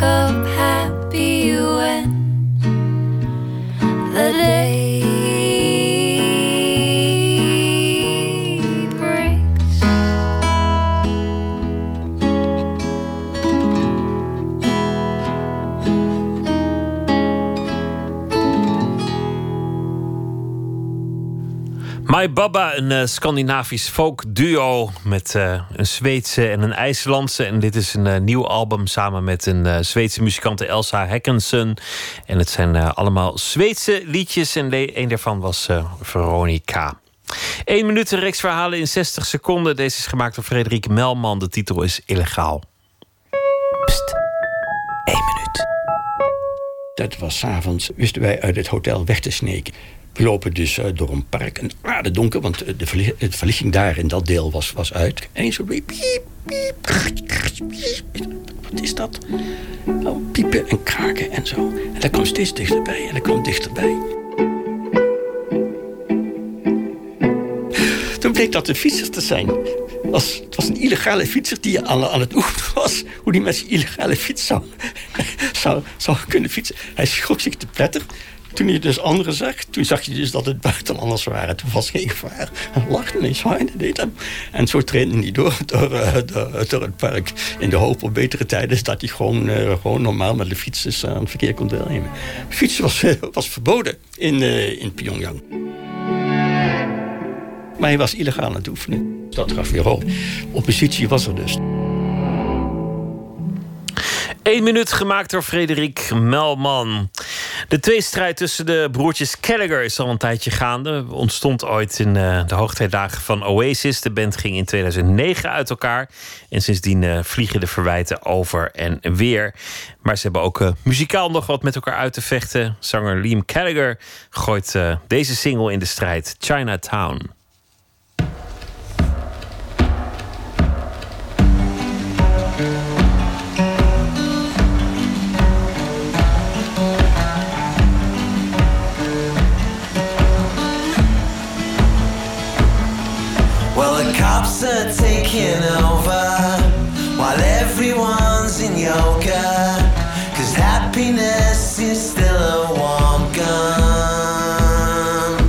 up happy when Hi Baba, een Scandinavisch folkduo met een Zweedse en een IJslandse. En dit is een nieuw album samen met een Zweedse muzikante Elsa Heckensen. En het zijn allemaal Zweedse liedjes en een daarvan was Veronica. 1 minuut een reeks verhalen in 60 seconden. Deze is gemaakt door Frederik Melman. De titel is Illegaal. Pst, 1 minuut. Dat was 's avonds, wisten wij uit het hotel weg te sneken. We lopen dus door een park, en donker, want de verlichting daar in dat deel was uit. En eens zo piep, piep, piep. Wat is dat? Nou, piepen en kraken en zo. En dat kwam steeds dichterbij en dat kwam dichterbij. Toen bleek dat de fietsers te zijn. Het was een illegale fietser die aan het oefenen was. Hoe die met zijn illegale fiets zou kunnen fietsen. Hij schrok zich te pletter. Toen hij dus anderen zag, toen zag je dus dat het buitenlanders waren. Toen was geen gevaar. Hij lachte en zwaaide, deed hem. En zo trainde hij door het park. In de hoop op betere tijden dat hij gewoon normaal met de fietsers aan het verkeer kon deelnemen. Fietsen was verboden in Pyongyang. Maar hij was illegaal aan het oefenen. Dat gaf weer op. Oppositie was er dus. 1 minuut gemaakt door Frederik Melman. De tweestrijd tussen de broertjes Gallagher is al een tijdje gaande. Ontstond ooit in de hoogtijdagen van Oasis. De band ging in 2009 uit elkaar. En sindsdien vliegen de verwijten over en weer. Maar ze hebben ook muzikaal nog wat met elkaar uit te vechten. Zanger Liam Gallagher gooit deze single in de strijd. Chinatown. Cops are taking over while everyone's in yoga, 'cause happiness is still a warm gun.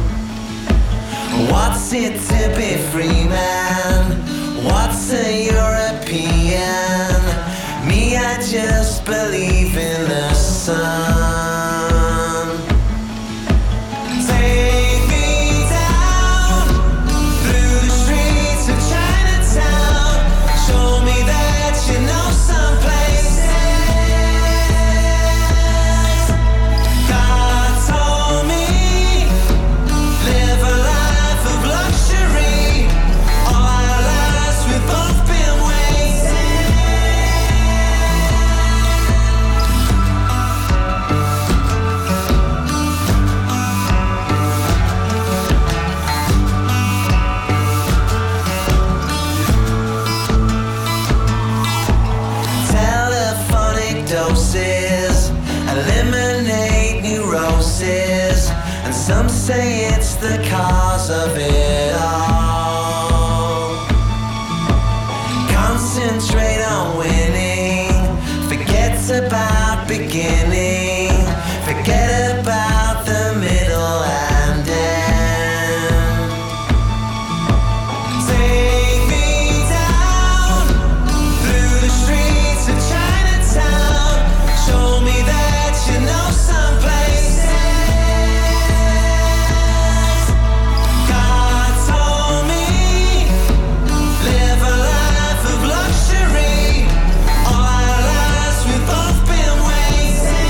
What's it to be free, man? What's a European? Me, I just believe in the sun. Some say it's the cause of it all. Concentrate on winning, forget about beginning, forget about the middle and end. Take me down through the streets of Chinatown, show me that you know someplace. All our lives we've both been waiting.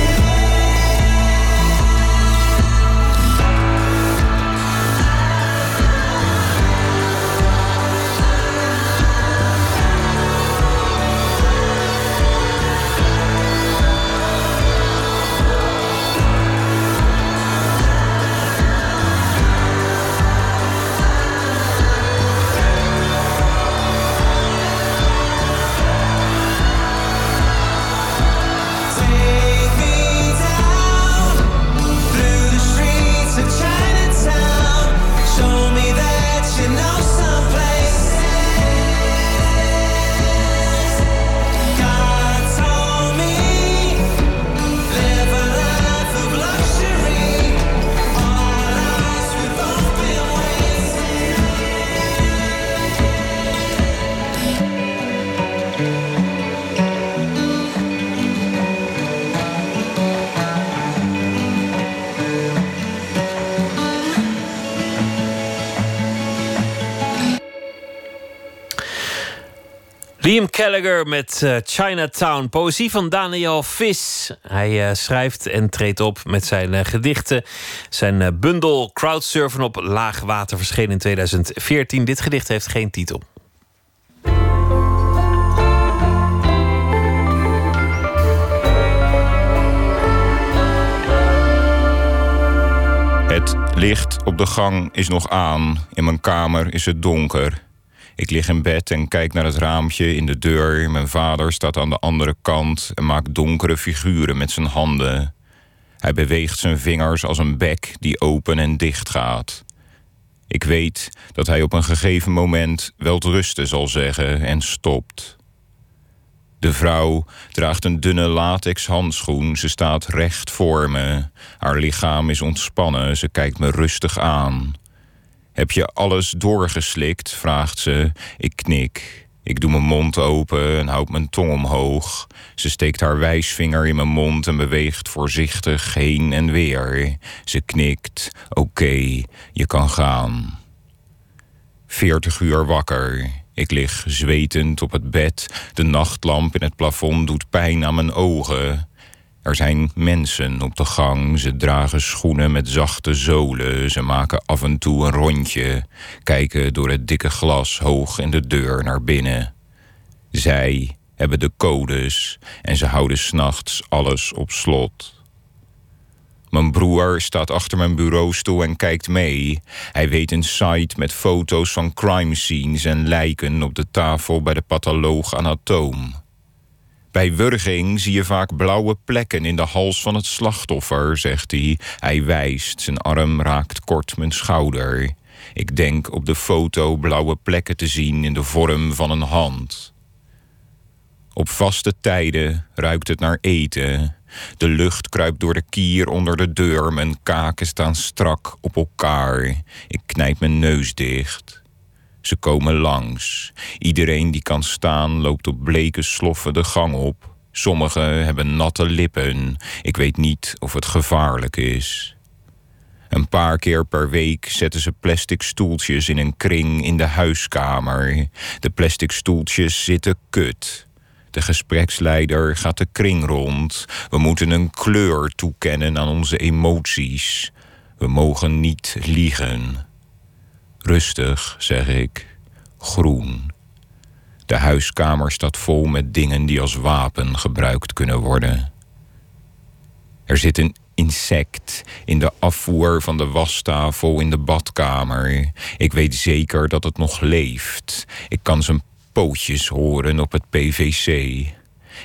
Liam Gallagher met Chinatown. Poëzie van Daniel Vis. Hij schrijft en treedt op met zijn gedichten. Zijn bundel Crowdsurfen op laag water verscheen in 2014. Dit gedicht heeft geen titel. Het licht op de gang is nog aan. In mijn kamer is het donker. Ik lig in bed en kijk naar het raampje in de deur. Mijn vader staat aan de andere kant en maakt donkere figuren met zijn handen. Hij beweegt zijn vingers als een bek die open en dicht gaat. Ik weet dat hij op een gegeven moment welterusten zal zeggen en stopt. De vrouw draagt een dunne latex handschoen. Ze staat recht voor me. Haar lichaam is ontspannen. Ze kijkt me rustig aan. Heb je alles doorgeslikt? Vraagt ze. Ik knik. Ik doe mijn mond open en houd mijn tong omhoog. Ze steekt haar wijsvinger in mijn mond en beweegt voorzichtig heen en weer. Ze knikt. Oké, je kan gaan. 40 uur wakker. Ik lig zwetend op het bed. De nachtlamp in het plafond doet pijn aan mijn ogen. Er zijn mensen op de gang. Ze dragen schoenen met zachte zolen. Ze maken af en toe een rondje. Kijken door het dikke glas hoog in de deur naar binnen. Zij hebben de codes en ze houden 's nachts alles op slot. Mijn broer staat achter mijn bureaustoel en kijkt mee. Hij weet een site met foto's van crime scenes en lijken op de tafel bij de patholoog anatoom. Bij wurging zie je vaak blauwe plekken in de hals van het slachtoffer, zegt hij. Hij wijst, zijn arm raakt kort mijn schouder. Ik denk op de foto blauwe plekken te zien in de vorm van een hand. Op vaste tijden ruikt het naar eten. De lucht kruipt door de kier onder de deur. Mijn kaken staan strak op elkaar. Ik knijp mijn neus dicht. Ze komen langs. Iedereen die kan staan loopt op bleke sloffen de gang op. Sommigen hebben natte lippen. Ik weet niet of het gevaarlijk is. Een paar keer per week zetten ze plastic stoeltjes in een kring in de huiskamer. De plastic stoeltjes zitten kut. De gespreksleider gaat de kring rond. We moeten een kleur toekennen aan onze emoties. We mogen niet liegen. Rustig, zeg ik. Groen. De huiskamer staat vol met dingen die als wapen gebruikt kunnen worden. Er zit een insect in de afvoer van de wastafel in de badkamer. Ik weet zeker dat het nog leeft. Ik kan zijn pootjes horen op het PVC.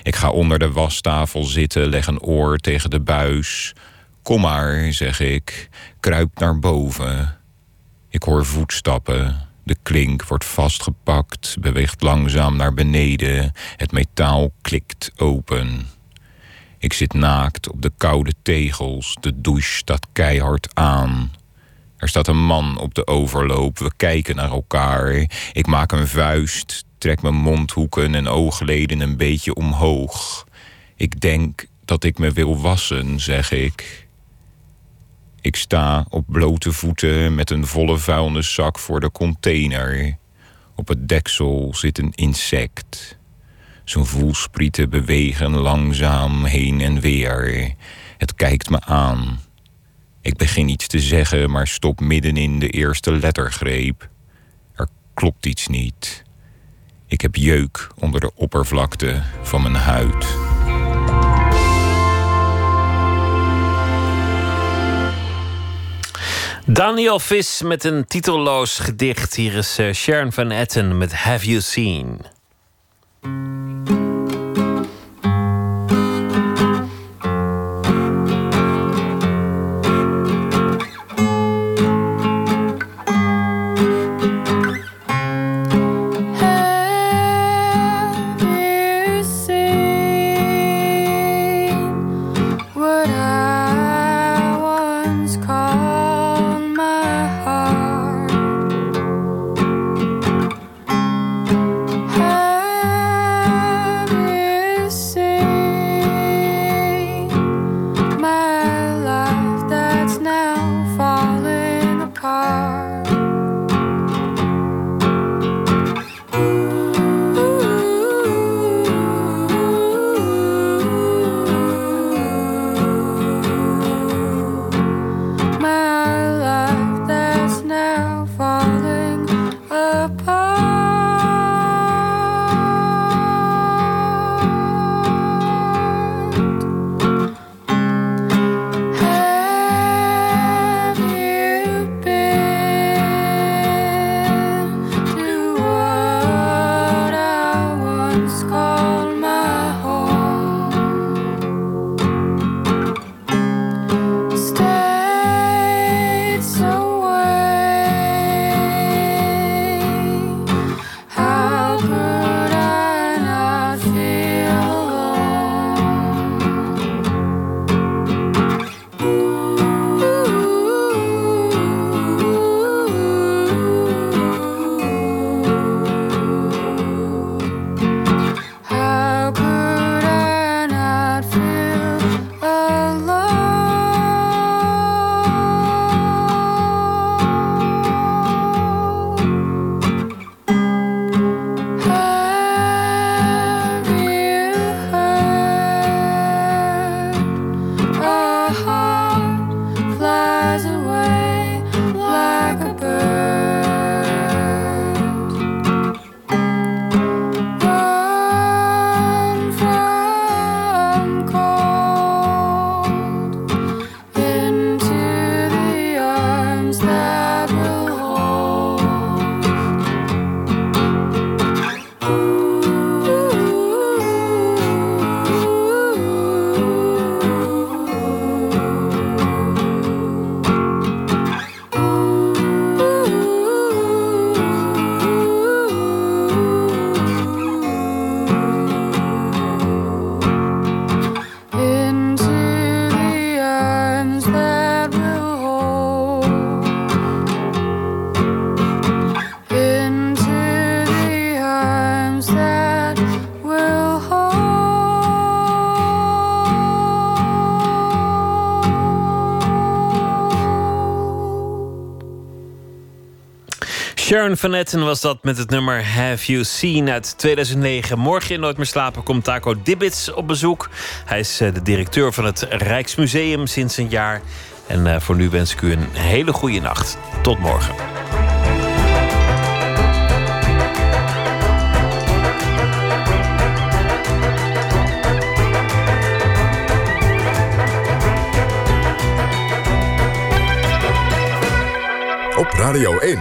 Ik ga onder de wastafel zitten, leg een oor tegen de buis. Kom maar, zeg ik. Kruip naar boven. Ik hoor voetstappen. De klink wordt vastgepakt, beweegt langzaam naar beneden. Het metaal klikt open. Ik zit naakt op de koude tegels. De douche staat keihard aan. Er staat een man op de overloop. We kijken naar elkaar. Ik maak een vuist, trek mijn mondhoeken en oogleden een beetje omhoog. Ik denk dat ik me wil wassen, zeg ik. Ik sta op blote voeten met een volle vuilniszak voor de container. Op het deksel zit een insect. Zijn voelsprieten bewegen langzaam heen en weer. Het kijkt me aan. Ik begin iets te zeggen, maar stop midden in de eerste lettergreep. Er klopt iets niet. Ik heb jeuk onder de oppervlakte van mijn huid. Daniel Vis met een titelloos gedicht. Hier is Sharon Van Etten met Have You Seen? Sharon Van Etten was dat met het nummer Have You Seen uit 2009. Morgen in Nooit meer slapen komt Taco Dibbits op bezoek. Hij is de directeur van het Rijksmuseum sinds een jaar. En voor nu wens ik u een hele goede nacht. Tot morgen. Op Radio 1,